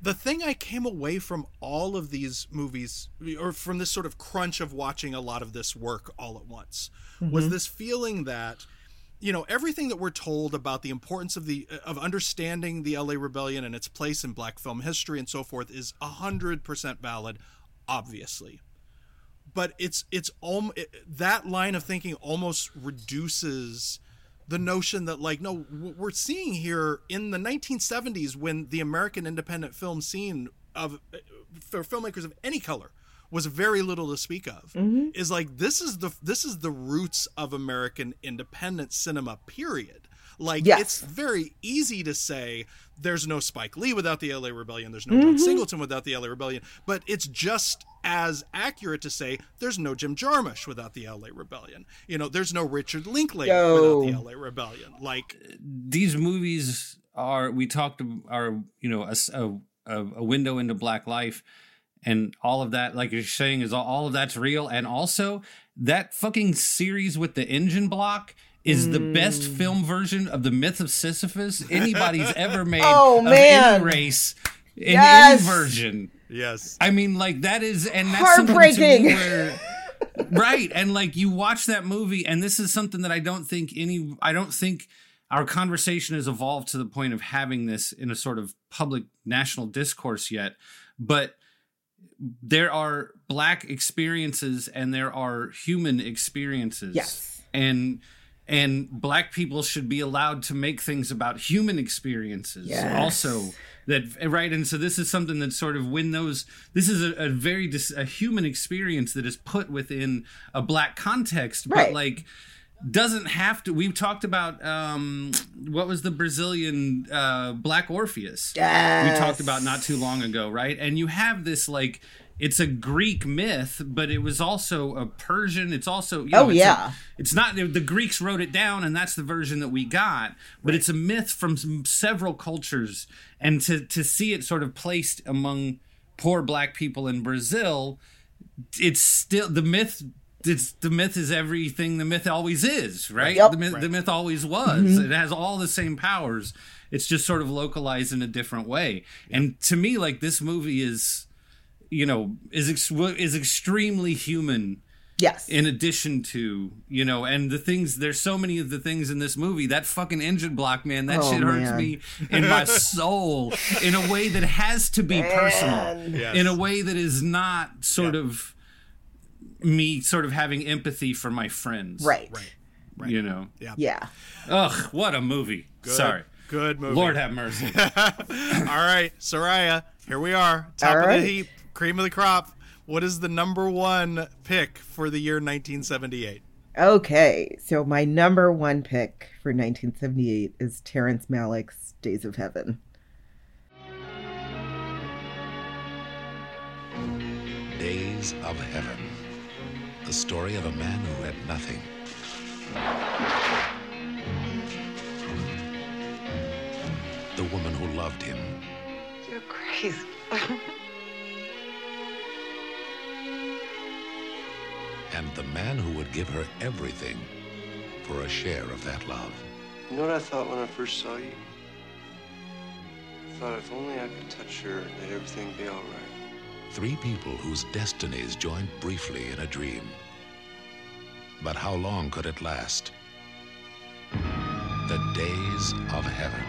The thing I came away from all of these movies, or from this sort of crunch of watching a lot of this work all at once, mm-hmm. was this feeling that, you know, everything that we're told about the importance of the of understanding the L A Rebellion and its place in Black film history and so forth is one hundred percent valid, obviously, but it's it's om- it, that line of thinking almost reduces the notion that like, no, what we're seeing here in the nineteen seventies, when the American independent film scene of for filmmakers of any color was very little to speak of, mm-hmm. is like this is the this is the roots of American independent cinema, period. Like, yes. It's very easy to say there's no Spike Lee without the L A Rebellion. There's no mm-hmm. John Singleton without the L A Rebellion. But it's just as accurate to say there's no Jim Jarmusch without the L A Rebellion. You know, there's no Richard Linklater Yo. without the L A Rebellion. Like, these movies are, we talked, are, you know, a, a, a window into Black life. And all of that, like you're saying, is all, all of that's real. And also that fucking series with the engine block is the best film version of the Myth of Sisyphus anybody's ever made oh, of man. any race in yes. any version. Yes. I mean, like, that is, and that's heartbreaking. Where, right. And like, you watch that movie, and this is something that I don't think any, I don't think our conversation has evolved to the point of having this in a sort of public national discourse yet. But there are Black experiences and there are human experiences. Yes. And, And Black people should be allowed to make things about human experiences yes. also. That right. And so this is something that sort of when those this is a, a very dis, a human experience that is put within a Black context. Right. But like doesn't have to. We've talked about um, what was the Brazilian uh, Black Orpheus. Yes. We talked about not too long ago. Right. And you have this like It's a Greek myth, but it was also a Persian. It's also, you know, oh, it's yeah. A, it's not, the Greeks wrote it down, and that's the version that we got, but right. It's a myth from some, several cultures. And to, to see it sort of placed among poor black people in Brazil, it's still, the myth, it's, the myth is everything the myth always is, right? Yep. The, myth, right. the myth always was. Mm-hmm. It has all the same powers. It's just sort of localized in a different way. And to me, like, this movie is... you know, is ex- is extremely human. Yes. In addition to, you know, and the things, there's so many of the things in this movie, that fucking engine block, man, that oh, shit hurts man. me in my soul in a way that has to be man. personal, yes. in a way that is not sort yeah. of me sort of having empathy for my friends. Right. Right. Right. You know? Yeah. yeah. Ugh, what a movie. Good. Sorry. Good movie. Lord have mercy. All right, Soraya, here we are. Top All of right. the heap. Cream of the crop. What is the number one pick for the year nineteen seventy-eight? Okay, so my number one pick for nineteen seventy-eight is Terrence Malick's Days of Heaven. Days of Heaven. The story of a man who had nothing. The woman who loved him. You're crazy. And the man who would give her everything for a share of that love. You know what I thought when I first saw you? I thought if only I could touch her, that everything would be all right. Three people whose destinies joined briefly in a dream. But how long could it last? The Days of Heaven.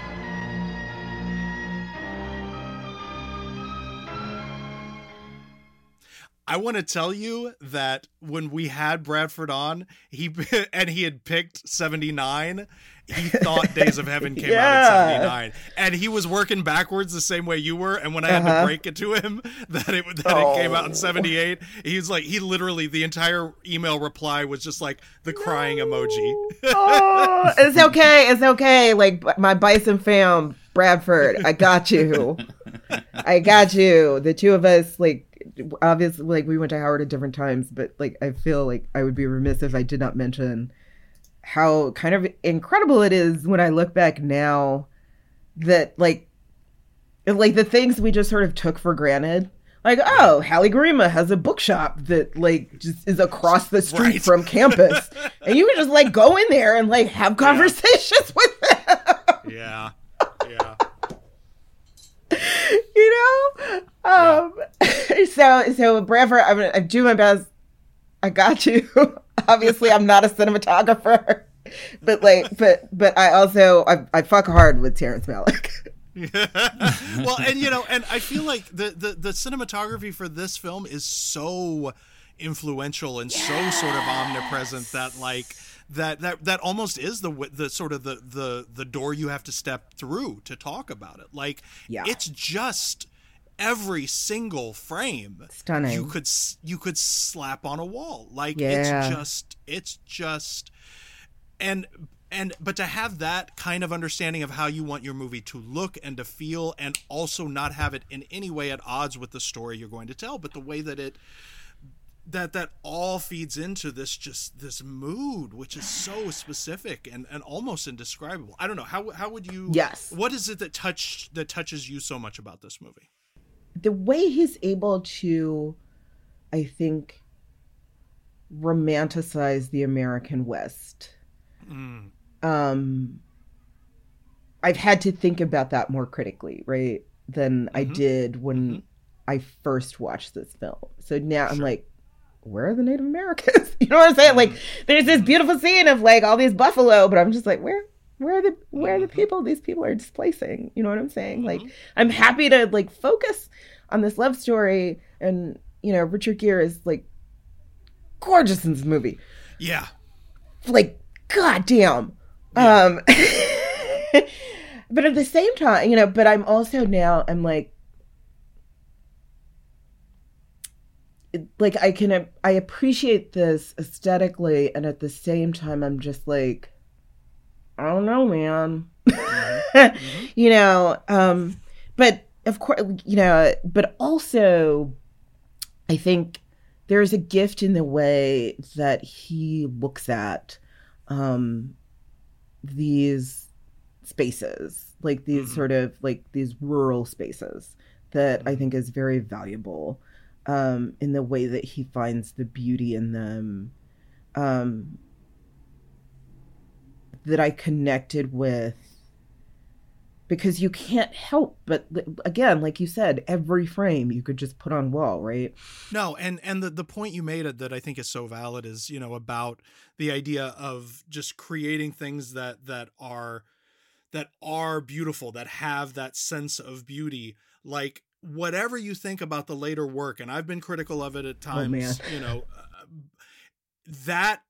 I want to tell you that when we had Bradford on, he and he had picked seventy-nine, he thought Days of Heaven came yeah. out at seventy-nine. And he was working backwards the same way you were. And when I uh-huh. had to break it to him that it that oh. it came out in seventy-eight, he was like, he literally, the entire email reply was just like the crying no. emoji. Oh, it's okay. It's okay. Like, my Bison fam, Bradford, I got you. I got you. The two of us, like, obviously, like, we went to Howard at different times, but like, I feel like I would be remiss if I did not mention how kind of incredible it is when I look back now that like, like the things we just sort of took for granted. Like, oh, Hallie Garima has a bookshop that like just is across the street right. from campus, and you would just like go in there and like have conversations yeah. with them. Yeah, yeah. You know, um, yeah. so so Bradford, I'm gonna I do my best. I got you. Obviously, I'm not a cinematographer, but like, but but I also I, I fuck hard with Terrence Malick. Yeah. Well, and you know, and I feel like the the the cinematography for this film is so influential and yes. so sort of omnipresent that like. That, that that almost is the the sort of the, the, the door you have to step through to talk about it. Like, yeah. it's just every single frame stunning. You could you could slap on a wall. Like, yeah. it's just it's just and and but to have that kind of understanding of how you want your movie to look and to feel, and also not have it in any way at odds with the story you're going to tell, but the way that it. That that all feeds into this just this mood, which is so specific and, and almost indescribable. I don't know how how would you? Yes. What is it that touched that touches you so much about this movie? The way he's able to, I think, romanticize the American West. Mm. Um, I've had to think about that more critically, right, than mm-hmm. I did when mm-hmm. I first watched this film. So now sure. I'm like. Where are the Native Americans? You know what I'm saying? Like, there's this beautiful scene of like all these buffalo, but I'm just like, where, where are the, where are the people these people are displacing? You know what I'm saying? Like, I'm happy to like focus on this love story, and you know, Richard Gere is like gorgeous in this movie. Yeah, like goddamn. Yeah. Um, but at the same time, you know, but I'm also now I'm like. Like I can, I appreciate this aesthetically, and at the same time, I'm just like, I don't know, man. Mm-hmm. Mm-hmm. You know, um, but of course, you know, but also, I think there is a gift in the way that he looks at um, these spaces, like these mm-hmm. sort of like these rural spaces that I think is very valuable um, in the way that he finds the beauty in them um, that I connected with. Because you can't help but, again, like you said, every frame you could just put on wall, right? No, and and the, the point you made that I think is so valid is, you know, about the idea of just creating things that that are that are beautiful, that have that sense of beauty. Like, whatever you think about the later work, and I've been critical of it at times, oh, you know, uh, that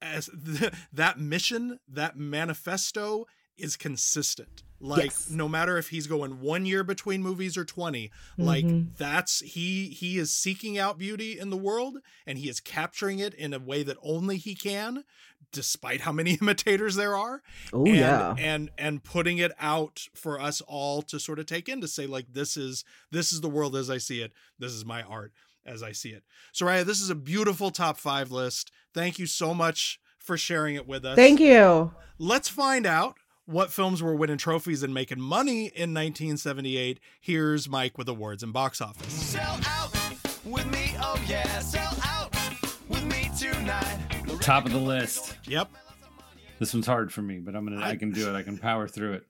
as th- that mission, that manifesto is consistent. Like, yes. No matter if he's going one year between movies or twenty, like mm-hmm. that's he he is seeking out beauty in the world, and he is capturing it in a way that only he can, despite how many imitators there are. Oh and, yeah, and and putting it out for us all to sort of take in, to say like this is this is the world as I see it. This is my art as I see it. Soraya, this is a beautiful top five list. Thank you so much for sharing it with us. Thank you. Let's find out what films were winning trophies and making money in nineteen seventy-eight. Here's Mike with awards and box office. Sell out with me, oh yeah, sell out with me tonight. Top of the list. Yep. This one's hard for me, but I'm gonna I, I can do it. I can power through it.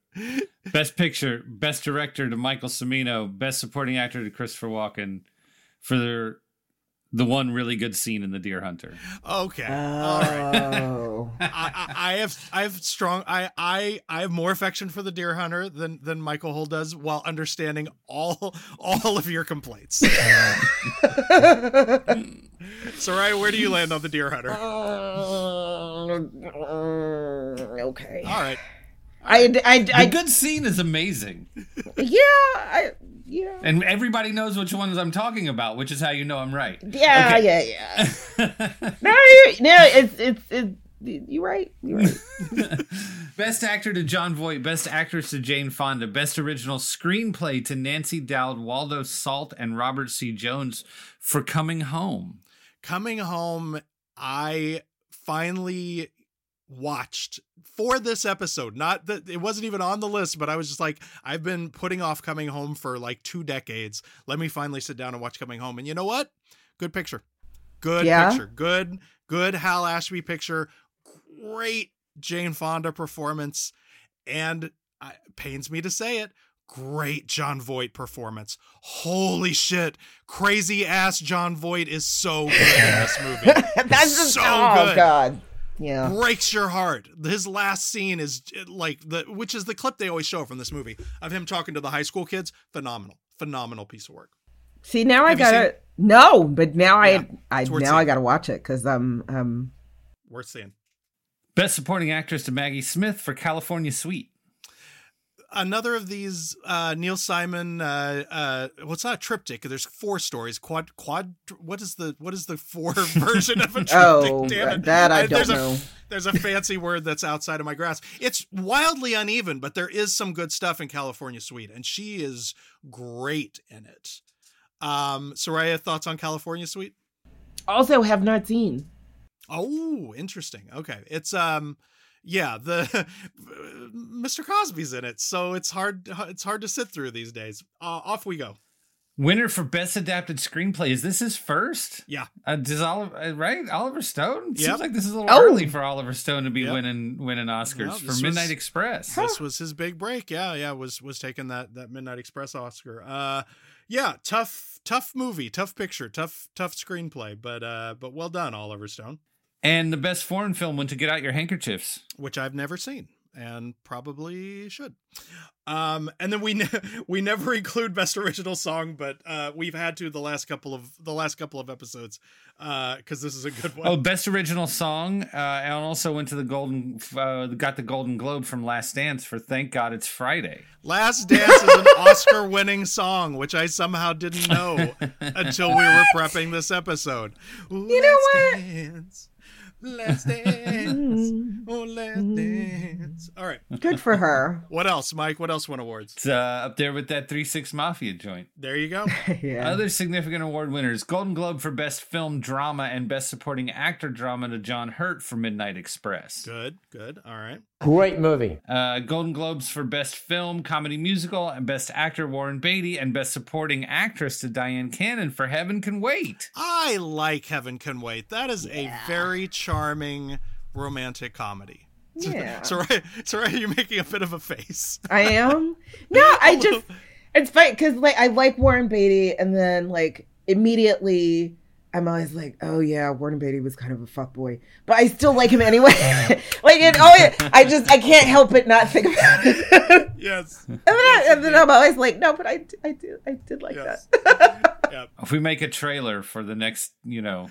Best Picture, Best Director to Michael Cimino, Best Supporting Actor to Christopher Walken for their the one really good scene in The Deer Hunter. Okay. Oh. All right. I, I, I have I have strong I, I I have more affection for The Deer Hunter than than Michael Hull does, while understanding all all of your complaints. Soraya, where do you land on The Deer Hunter? Uh, okay. All right. I, I, I, I, the good scene is amazing. Yeah, I, yeah. And everybody knows which ones I'm talking about, which is how you know I'm right. Yeah, okay. yeah, yeah. no, you, no, it's it's it's you're right. You're right. Best Actor to John Voight, Best Actress to Jane Fonda, Best Original Screenplay to Nancy Dowd, Waldo Salt, and Robert C. Jones for Coming Home. Coming Home, I finally watched for this episode. Not that it wasn't even on the list, but I was just like, I've been putting off Coming Home for like two decades. Let me finally sit down and watch Coming Home. And you know what? Good picture. Good yeah. picture. Good, good Hal Ashby picture. Great Jane Fonda performance. And I, it pains me to say it, great John Voight performance. Holy shit. Crazy ass John Voight is so good in this movie. That's just, so oh, good. God. Yeah, breaks your heart. His last scene is like the, which is the clip they always show from this movie of him talking to the high school kids. Phenomenal, phenomenal piece of work. See, now Have I gotta seen? no, but now yeah, I, I now seeing. I gotta watch it because um um worth seeing. Best Supporting Actress to Maggie Smith for California Suite. Another of these uh, Neil Simon. Uh, uh, well, it's not a triptych. There's four stories. Quad, quad. What is the what is the four version of a triptych? oh, Damn it. that I, I don't there's know. A, there's a fancy word that's outside of my grasp. It's wildly uneven, but there is some good stuff in California Suite, and she is great in it. Um, Soraya, thoughts on California Suite? Also, have not seen. Oh, interesting. Okay, it's um. Yeah, the Mister Cosby's in it, so it's hard. It's hard to sit through these days. Uh, off we go. Winner for Best Adapted Screenplay. Is this his first? Yeah. Uh, does Oliver right? Oliver Stone. Yep. Seems like this is a little oh. early for Oliver Stone to be yep. winning winning Oscars no, for was, Midnight Express. This huh. was his big break. Yeah, yeah. Was was taking that that Midnight Express Oscar. Uh, yeah, tough tough movie, tough picture, tough tough screenplay. But uh, but well done, Oliver Stone. And the best foreign film went to Get Out Your Handkerchiefs, which I've never seen and probably should. Um, and then we ne- we never include Best Original Song, but uh, we've had to the last couple of the last couple of episodes because uh, this is a good one. Oh, Best Original Song, uh, and also went to the Golden uh, got the Golden Globe from Last Dance for Thank God It's Friday. Last Dance is an Oscar-winning song, which I somehow didn't know until what? we were prepping this episode. You Let's know what? Dance. Let's dance. Oh, let's dance. All right. Good for her. What else, Mike? What else won awards? It's uh, up there with that three six Mafia joint. There you go. Yeah. Other significant award winners. Golden Globe for Best Film Drama and Best Supporting Actor Drama to John Hurt for Midnight Express. Good, good. All right. Great movie. Uh, Golden Globes for Best Film, Comedy Musical, and Best Actor Warren Beatty, and Best Supporting Actress to Diane Cannon for Heaven Can Wait. I like Heaven Can Wait. That is yeah. a very charming romantic comedy. Yeah. Soraya, Soraya, you're making a bit of a face. I am? No, I just, it's funny because like, I like Warren Beatty, and then like immediately I'm always like, oh yeah, Warren Beatty was kind of a fuckboy, but I still like him anyway. Like, it always, I just, I can't help but not think about it. Yes. And then, yes, I, and then I'm always like, no, but I, I, do, I did like yes. that. Yep. If we make a trailer for the next, you know,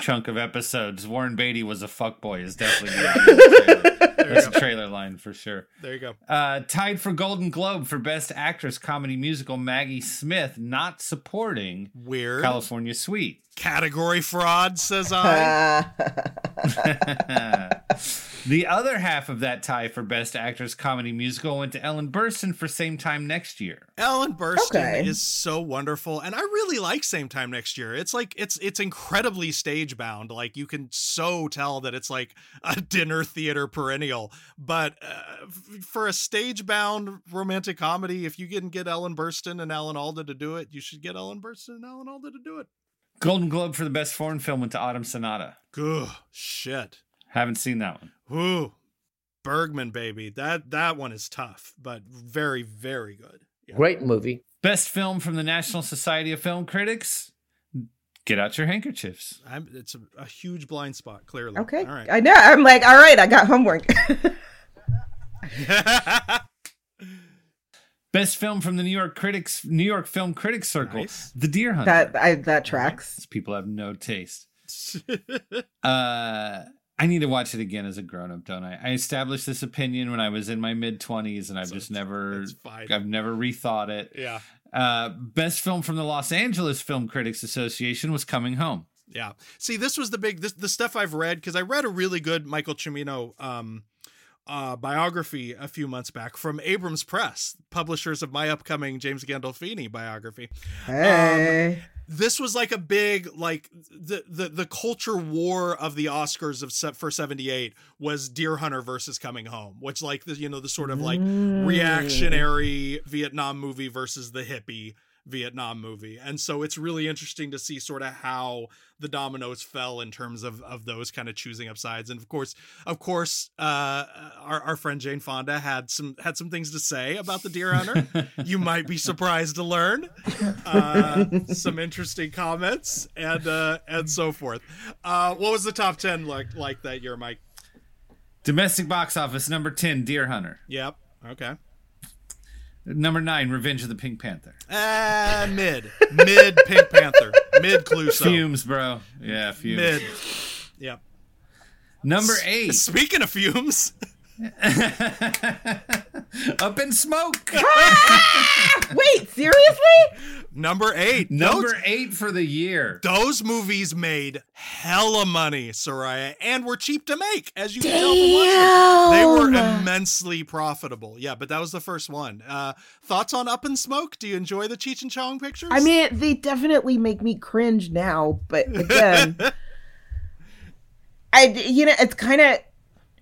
chunk of episodes, Warren Beatty was a fuckboy is definitely not a trailer. That's a trailer line for sure. There you go. Uh, tied for Golden Globe for Best Actress Comedy Musical, Maggie Smith, not supporting Weird California Suite. Category fraud, says I. The other half of that tie for Best Actress Comedy Musical went to Ellen Burstyn for Same Time Next Year. Ellen Burstyn okay. is so wonderful, and I really like Same Time Next Year. It's like it's it's incredibly stage bound. Like you can so tell that it's like a dinner theater perennial. But uh, for a stage bound romantic comedy, if you can get Ellen Burstyn and Alan Alda to do it, you should get Ellen Burstyn and Alan Alda to do it. Golden Globe for the Best Foreign Film went to Autumn Sonata. Good shit. Haven't seen that one. Ooh, Bergman, baby. That that one is tough, but very, very good. Yeah. Great movie. Best film from the National Society of Film Critics. Get out your handkerchiefs. I'm, it's a, a huge blind spot, clearly. Okay. All right. I know. I'm like, all right, I got homework. Best film from the New York Critics, New York Film Critics Circle, nice. The Deer Hunter. That I, that tracks. These people have no taste. uh, I need to watch it again as a grown-up, don't I? I established this opinion when I was in my mid-twenties, and I've so just never, I've never rethought it. Yeah. Uh, best film from the Los Angeles Film Critics Association was Coming Home. Yeah. See, this was the big, this, the stuff I've read, because I read a really good Michael Cimino um, uh, biography a few months back from Abrams Press, publishers of my upcoming James Gandolfini biography. Hey. Um, This was like a big, like the, the, the culture war of the Oscars of for seventy-eight was Deer Hunter versus Coming Home, which like, the, you know, the sort of like reactionary Vietnam movie versus the hippie Vietnam movie. And so it's really interesting to see sort of how the dominoes fell in terms of, of those kind of choosing up sides. And of course, of course, uh, our, our friend Jane Fonda had some, had some things to say about the Deer Hunter. You might be surprised to learn, uh, some interesting comments and, uh, and so forth. Uh, what was the top ten like, like that year, Mike? Domestic box office, number ten, Deer Hunter. Yep. Okay. Number nine, Revenge of the Pink Panther. Ah, uh, mid. Mid Pink Panther. Mid Cluso. Fumes, bro. Yeah, fumes. Mid. Yep. Number eight. S- speaking of fumes. Up in Smoke. Ah! Wait, seriously? Number eight. Number those, eight for the year. Those movies made hella money, Soraya, and were cheap to make, as you Damn. Can tell from watching. They were immensely profitable. Yeah, but that was the first one. Uh, thoughts on Up in Smoke? Do you enjoy the Cheech and Chong pictures? I mean, they definitely make me cringe now, but again, I you know, it's kind of.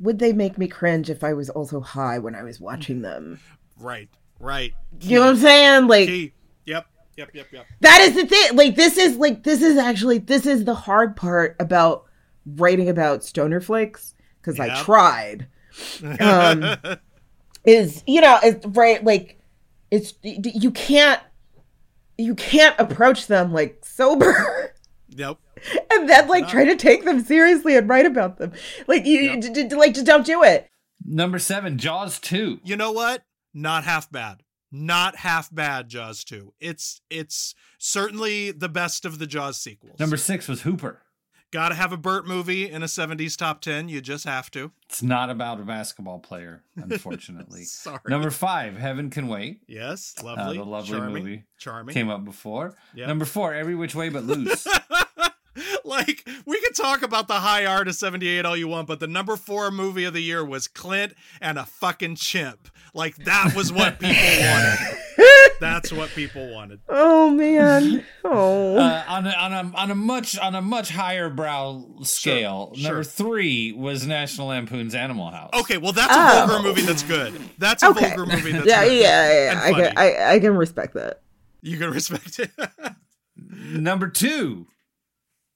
Would they make me cringe if I was also high when I was watching them? Right, right. You know what I'm saying? Like, Key. Yep, yep, yep, yep. That is the thing. Like, this is like this is actually this is the hard part about writing about stoner flicks because yep. I tried. Um, is you know it's right like it's you can't you can't approach them like sober. Yep. And then, like, no. try to take them seriously and write about them. Like, you, yep. d- d- like, just don't do it. Number seven, Jaws two. You know what? Not half bad. Not half bad, Jaws two. It's it's certainly the best of the Jaws sequels. Number six was Hooper. Gotta have a Burt movie in a seventies top ten. You just have to. It's not about a basketball player, unfortunately. Sorry. Number five, Heaven Can Wait. Yes, lovely. Uh, the lovely Charming. Movie. Charming. Came up before. Yep. Number four, Every Which Way But Loose. Like, we could talk about the high art of seventy-eight all you want, but the number four movie of the year was Clint and a fucking chimp. Like, that was what people wanted. That's what people wanted. Oh man! Oh, uh, on a, on a on a much on a much higher brow scale. Sure, number sure. three was National Lampoon's Animal House. Okay, well that's oh. a vulgar movie that's good. That's a okay. vulgar movie that's yeah, good. Yeah, yeah, yeah. I can, I, I can respect that. You can respect it. Number two,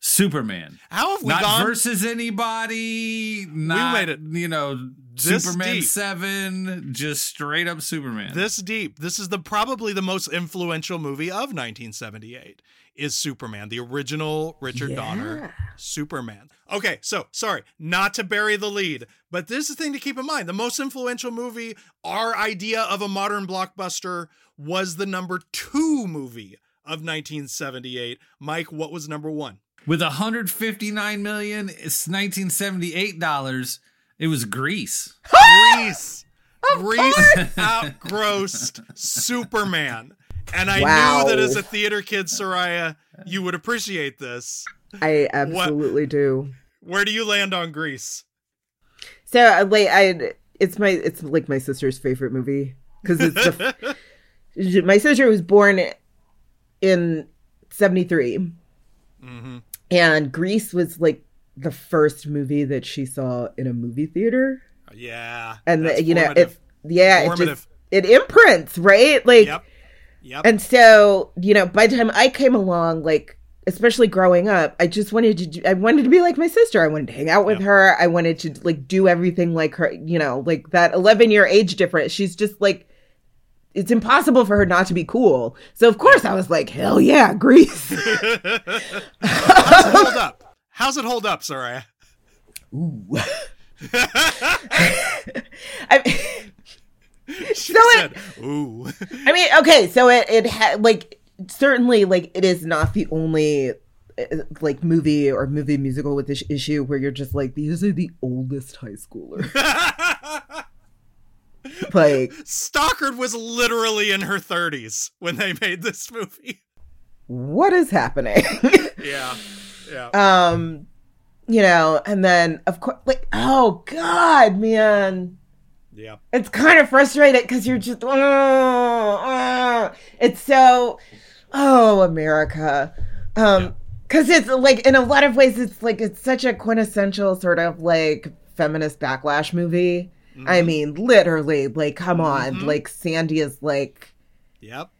Superman. How have we not gone versus anybody? Not, we made it. You know. This Superman deep. seven, just straight up Superman. This deep. This is the probably the most influential movie of nineteen seventy-eight is Superman, the original Richard yeah. Donner Superman. Okay, so sorry, not to bury the lead, but this is the thing to keep in mind. The most influential movie, our idea of a modern blockbuster, was the number two movie of nineteen seventy-eight. Mike, what was number one? With one hundred fifty-nine million dollars, it's nineteen seventy-eight dollars. It was Grease. Grease. Grease outgrossed Superman. And I wow. knew that as a theater kid, Soraya, you would appreciate this. I absolutely what, do. Where do you land on Grease? So I, I it's my it's like my sister's favorite movie because it's the, my sister was born in seventy-three, mm-hmm. and Grease was like the first movie that she saw in a movie theater. Yeah. And the, you know, it, yeah, it, just, it imprints, right? Like, yep. Yep. And so, you know, by the time I came along, like, especially growing up, I just wanted to, do, I wanted to be like my sister. I wanted to hang out with yep. her. I wanted to like do everything like her, you know, like that eleven year age difference. She's just like, it's impossible for her not to be cool. So of course I was like, hell yeah, Grease. Hold up. How's it hold up, Soraya? Ooh. I mean, she so said, it, ooh. I mean, okay, so it, it had, like, certainly, like, it is not the only, like, movie or movie musical with this issue where you're just like, these are the oldest high schoolers. Like, Stockard was literally in her thirties when they made this movie. What is happening? Yeah. Yeah. Um, you know, and then of course, like, oh god, man, yeah, it's kind of frustrating because you're just, oh, oh, it's so, oh, America, um, because yeah. it's like in a lot of ways, it's like it's such a quintessential sort of like feminist backlash movie. Mm-hmm. I mean, literally, like, come mm-hmm. on, like Sandy is like, yep.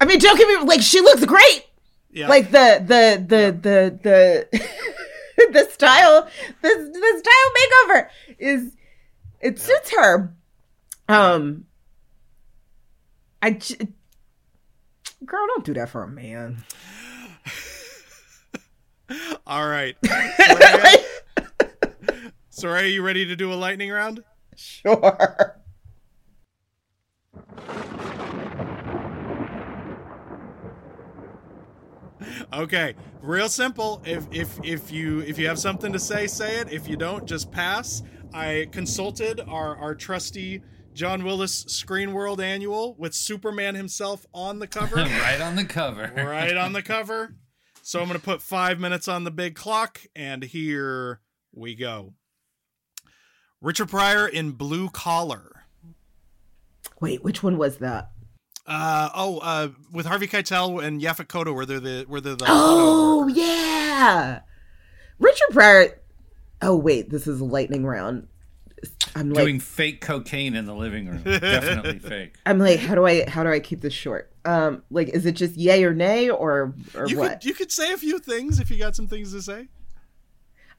I mean, don't get me, like, she looks great. Yeah. Like the the the the the the style the the style makeover is it yeah. suits her. Um, I girl, don't do that for a man. All right, Soraya, Soraya, you ready to do a lightning round? Sure. Okay, real simple. If if if you if you have something to say, say it. If you don't, just pass. I consulted our, our trusty John Willis Screen World Annual with Superman himself on the cover. Right on the cover. Right on the cover. So I'm going to put five minutes on the big clock, and here we go. Richard Pryor in Blue Collar. Wait, which one was that? Uh oh, uh with Harvey Keitel and Yaphet Kotto, were they the were they the oh yeah, Richard Pryor. Oh wait, this is a lightning round. I'm like, doing fake cocaine in the living room. Definitely fake. I'm like, how do I how do I keep this short? Um, like, is it just yay or nay or or you what? Could, you could say a few things if you got some things to say.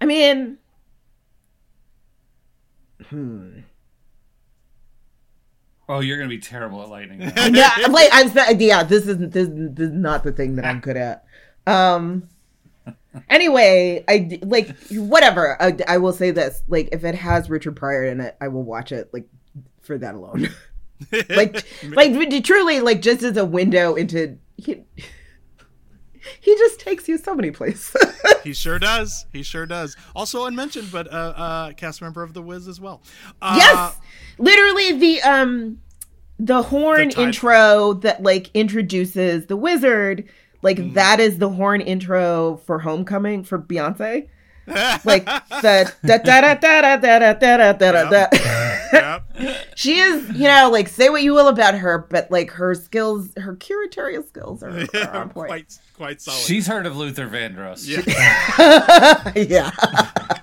I mean, hmm. Oh, you're gonna be terrible at lightning. Yeah, I'm like I'm. Yeah, this is this, this is not the thing that I'm good at. Um. Anyway, I like whatever. I, I will say this: like, if it has Richard Pryor in it, I will watch it. Like, for that alone. Like, like truly, like just as a window into he. He just takes you so many places. He sure does. He sure does. Also unmentioned, but uh, uh, cast member of The Wiz as well. Uh, yes, literally the um, the horn the intro that like introduces the wizard, like mm. that is the horn intro for Homecoming for Beyonce. Like the da da da da da da da da da da. Yep. She is, you know, like say what you will about her, but like her skills, her curatorial skills are, are yeah, on point. Quite, quite solid. She's heard of Luther Vandross. Yeah. Yeah.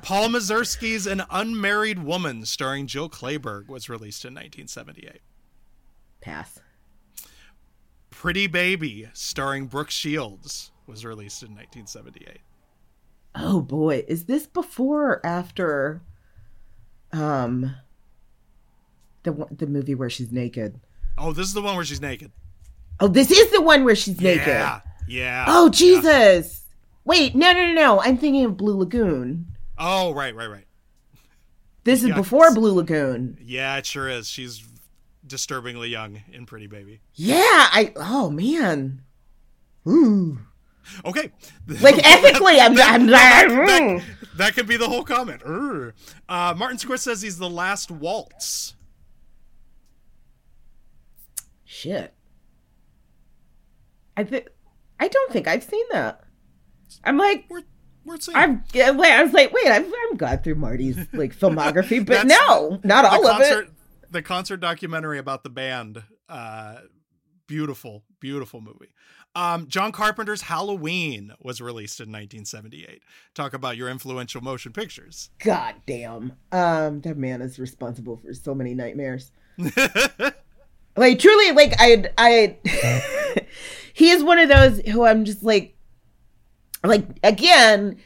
Paul Mazursky's An Unmarried Woman, starring Jill Clayburgh, was released in nineteen seventy-eight. Pass. Pretty Baby, starring Brooke Shields, was released in nineteen seventy-eight. Oh boy, is this before or after um the the movie where she's naked? Oh, this is the one where she's naked. Oh, this is the one where she's naked. Yeah. Yeah. Oh Jesus. Yeah. Wait, no, no, no, no. I'm thinking of Blue Lagoon. Oh, right, right, right. This is yeah, before Blue Lagoon. Yeah, it sure is. She's disturbingly young in Pretty Baby. Yeah, I oh man. Ooh. Okay. Like ethically, I'm that, I'm that, that, that, that could be the whole comment. Uh, Martin Scorsese's The Last Waltz. Shit. I think I don't think I've seen that. I'm like we're, we're seeing. I'm wait. I was like, wait. I'm I'm gone through Marty's like filmography, but no, not all concert, of it. The concert documentary about the band. Uh, beautiful, beautiful movie. Um, John Carpenter's Halloween was released in nineteen seventy-eight. Talk about your influential motion pictures. God damn. Um, that man is responsible for so many nightmares. Like, truly, like, I, I, he is one of those who I'm just like, like, again,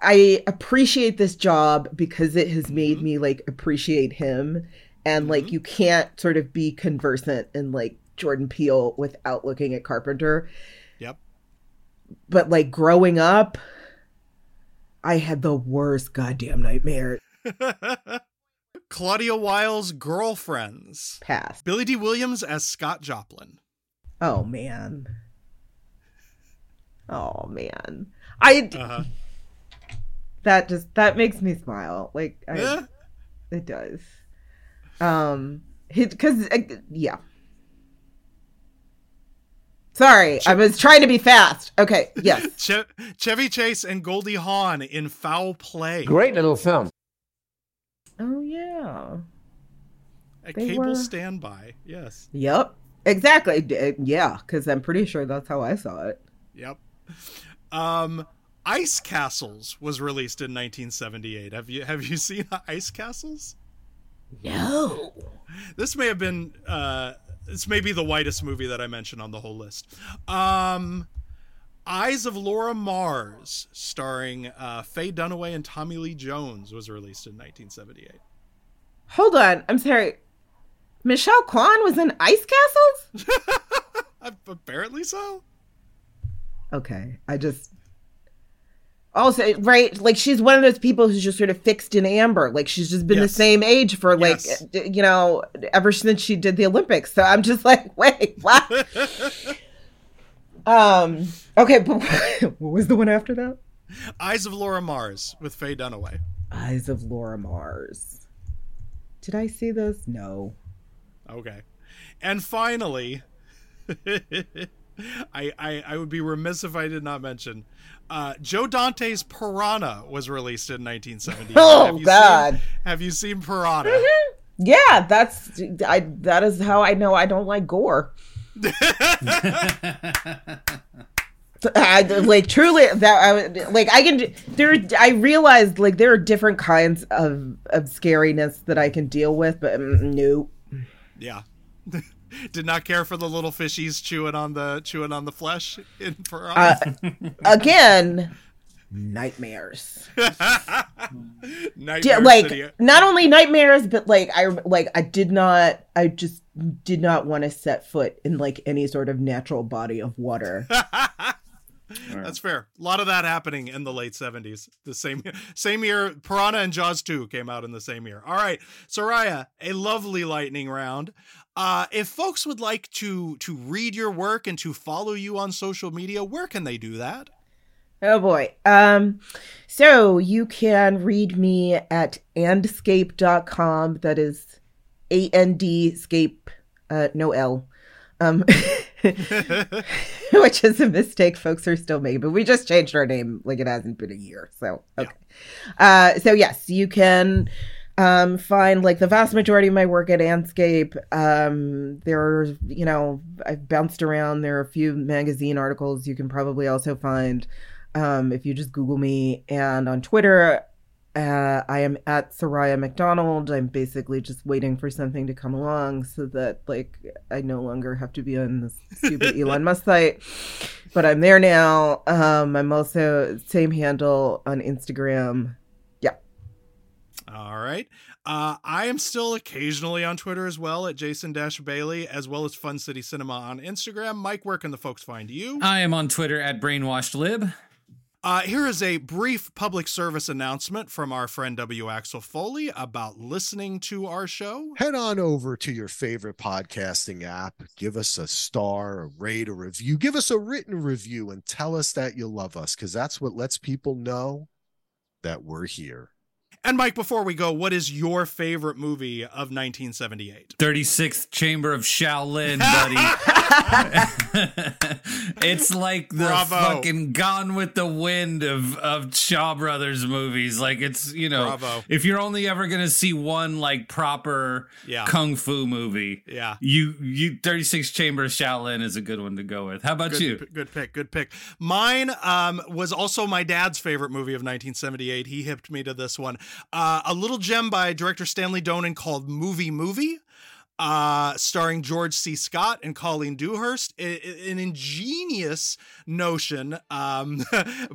I appreciate this job because it has made mm-hmm. me, like, appreciate him. And, mm-hmm. like, you can't sort of be conversant in, like, Jordan Peele without looking at Carpenter. Yep. But like growing up, I had the worst goddamn nightmare. Claudia Wiles' Girlfriends. Pass. Billy Dee Williams as Scott Joplin. Oh man. Oh man. I uh-huh. that just that makes me smile. Like I, yeah. It does. Um, because yeah. Sorry, I was trying to be fast. Okay, yes. Che- Chevy Chase and Goldie Hawn in Foul Play. Great little film. Oh, yeah. A they cable were... standby, yes. Yep, exactly. Yeah, because I'm pretty sure that's how I saw it. Yep. Um, Ice Castles was released in nineteen seventy-eight. Have you, have you seen Ice Castles? No. This may have been... Uh, This may be the whitest movie that I mentioned on the whole list. Um, Eyes of Laura Mars, starring uh, Faye Dunaway and Tommy Lee Jones, was released in nineteen seventy-eight. Hold on. I'm sorry. Michelle Kwan was in Ice Castles? Apparently so. Okay. I just... Also, right, like she's one of those people who's just sort of fixed in amber. Like she's just been yes. the same age for like, yes. you know, ever since she did the Olympics. So I'm just like, wait, what? um, okay, but what was the one after that? Eyes of Laura Mars with Faye Dunaway. Eyes of Laura Mars. Did I see those? No. Okay. And finally, I, I, I would be remiss if I did not mention uh, Joe Dante's Piranha was released in nineteen seventy. Oh, have God. Seen, have you seen Piranha? Mm-hmm. Yeah, that's I. That is how I know I don't like gore. I, like truly, that I like I can there. I realized like there are different kinds of of scariness that I can deal with, but um, no. Yeah. Did not care for the little fishies chewing on the chewing on the flesh in Piranha. Uh, again, nightmares. Nightmare D- like City. Not only nightmares, but like I like I did not. I just did not want to set foot in like any sort of natural body of water. That's fair. A lot of that happening in the late seventies. The same same year, Piranha and Jaws two came out in the same year. All right, Soraya, a lovely lightning round. Uh, if folks would like to to read your work and to follow you on social media, where can they do that? Oh, boy. Um, so you can read me at Anscape dot com. That is A N D scape uh, no L, um, which is a mistake folks are still making, but we just changed our name like it hasn't been a year. So, okay. Yeah. Uh, so yes, you can um, find like the vast majority of my work at Anscape. Um, there's, you know, I've bounced around. There are a few magazine articles you can probably also find um, if you just Google me. And on Twitter, Uh, I am at Soraya McDonald. I'm basically just waiting for something to come along so that, like, I no longer have to be on this stupid Elon Musk site. But I'm there now. Um, I'm also same handle on Instagram. Yeah. All right. Uh, I am still occasionally on Twitter as well at Jason Bailey, as well as Fun City Cinema on Instagram. Mike, where can the folks find you? I am on Twitter at BrainwashedLib. Uh, here is a brief public service announcement from our friend W. Axel Foley about listening to our show. Head on over to your favorite podcasting app. Give us a star, a rate, a review. Give us a written review and tell us that you love us, because that's what lets people know that we're here. And Mike, before we go, what is your favorite movie of nineteen seventy-eight? thirty-sixth Chamber of Shaolin, buddy. It's like the Bravo. fucking Gone with the Wind of, of Shaw Brothers movies. Like, it's, you know, Bravo. If you're only ever going to see one, like, proper yeah. kung fu movie, yeah, you you thirty-sixth Chamber of Shaolin is a good one to go with. How about good, you? P- good pick, good pick. Mine um, was also my dad's favorite movie of nineteen seventy-eight. He hipped me to this one. Uh, a little gem by director Stanley Donen called Movie Movie, uh, starring George C. Scott and Colleen Dewhurst. It, it, an ingenious notion um,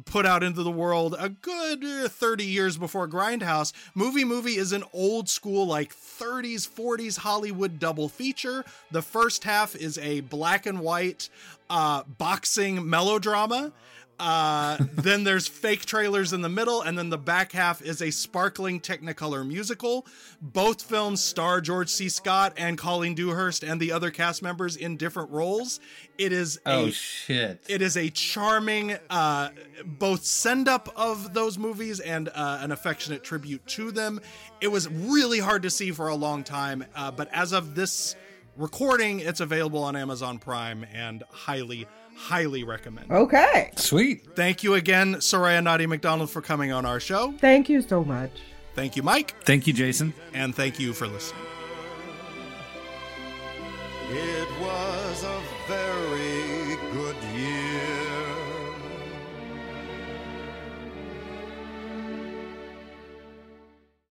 put out into the world a good thirty years before Grindhouse. Movie Movie is an old school, like thirties, forties Hollywood double feature. The first half is a black and white uh, boxing melodrama. Uh, then there's fake trailers in the middle, and then the back half is a sparkling Technicolor musical. Both films star George C. Scott and Colleen Dewhurst and the other cast members in different roles. It is oh, a, shit. It is a charming uh, both send-up of those movies and uh, an affectionate tribute to them. It was really hard to see for a long time, uh, but as of this recording, it's available on Amazon Prime and highly Highly recommend. Okay. Sweet. Thank you again, Soraya Nadia McDonald, for coming on our show. Thank you so much. Thank you, Mike. Thank you, Jason. And thank you for listening. It was a very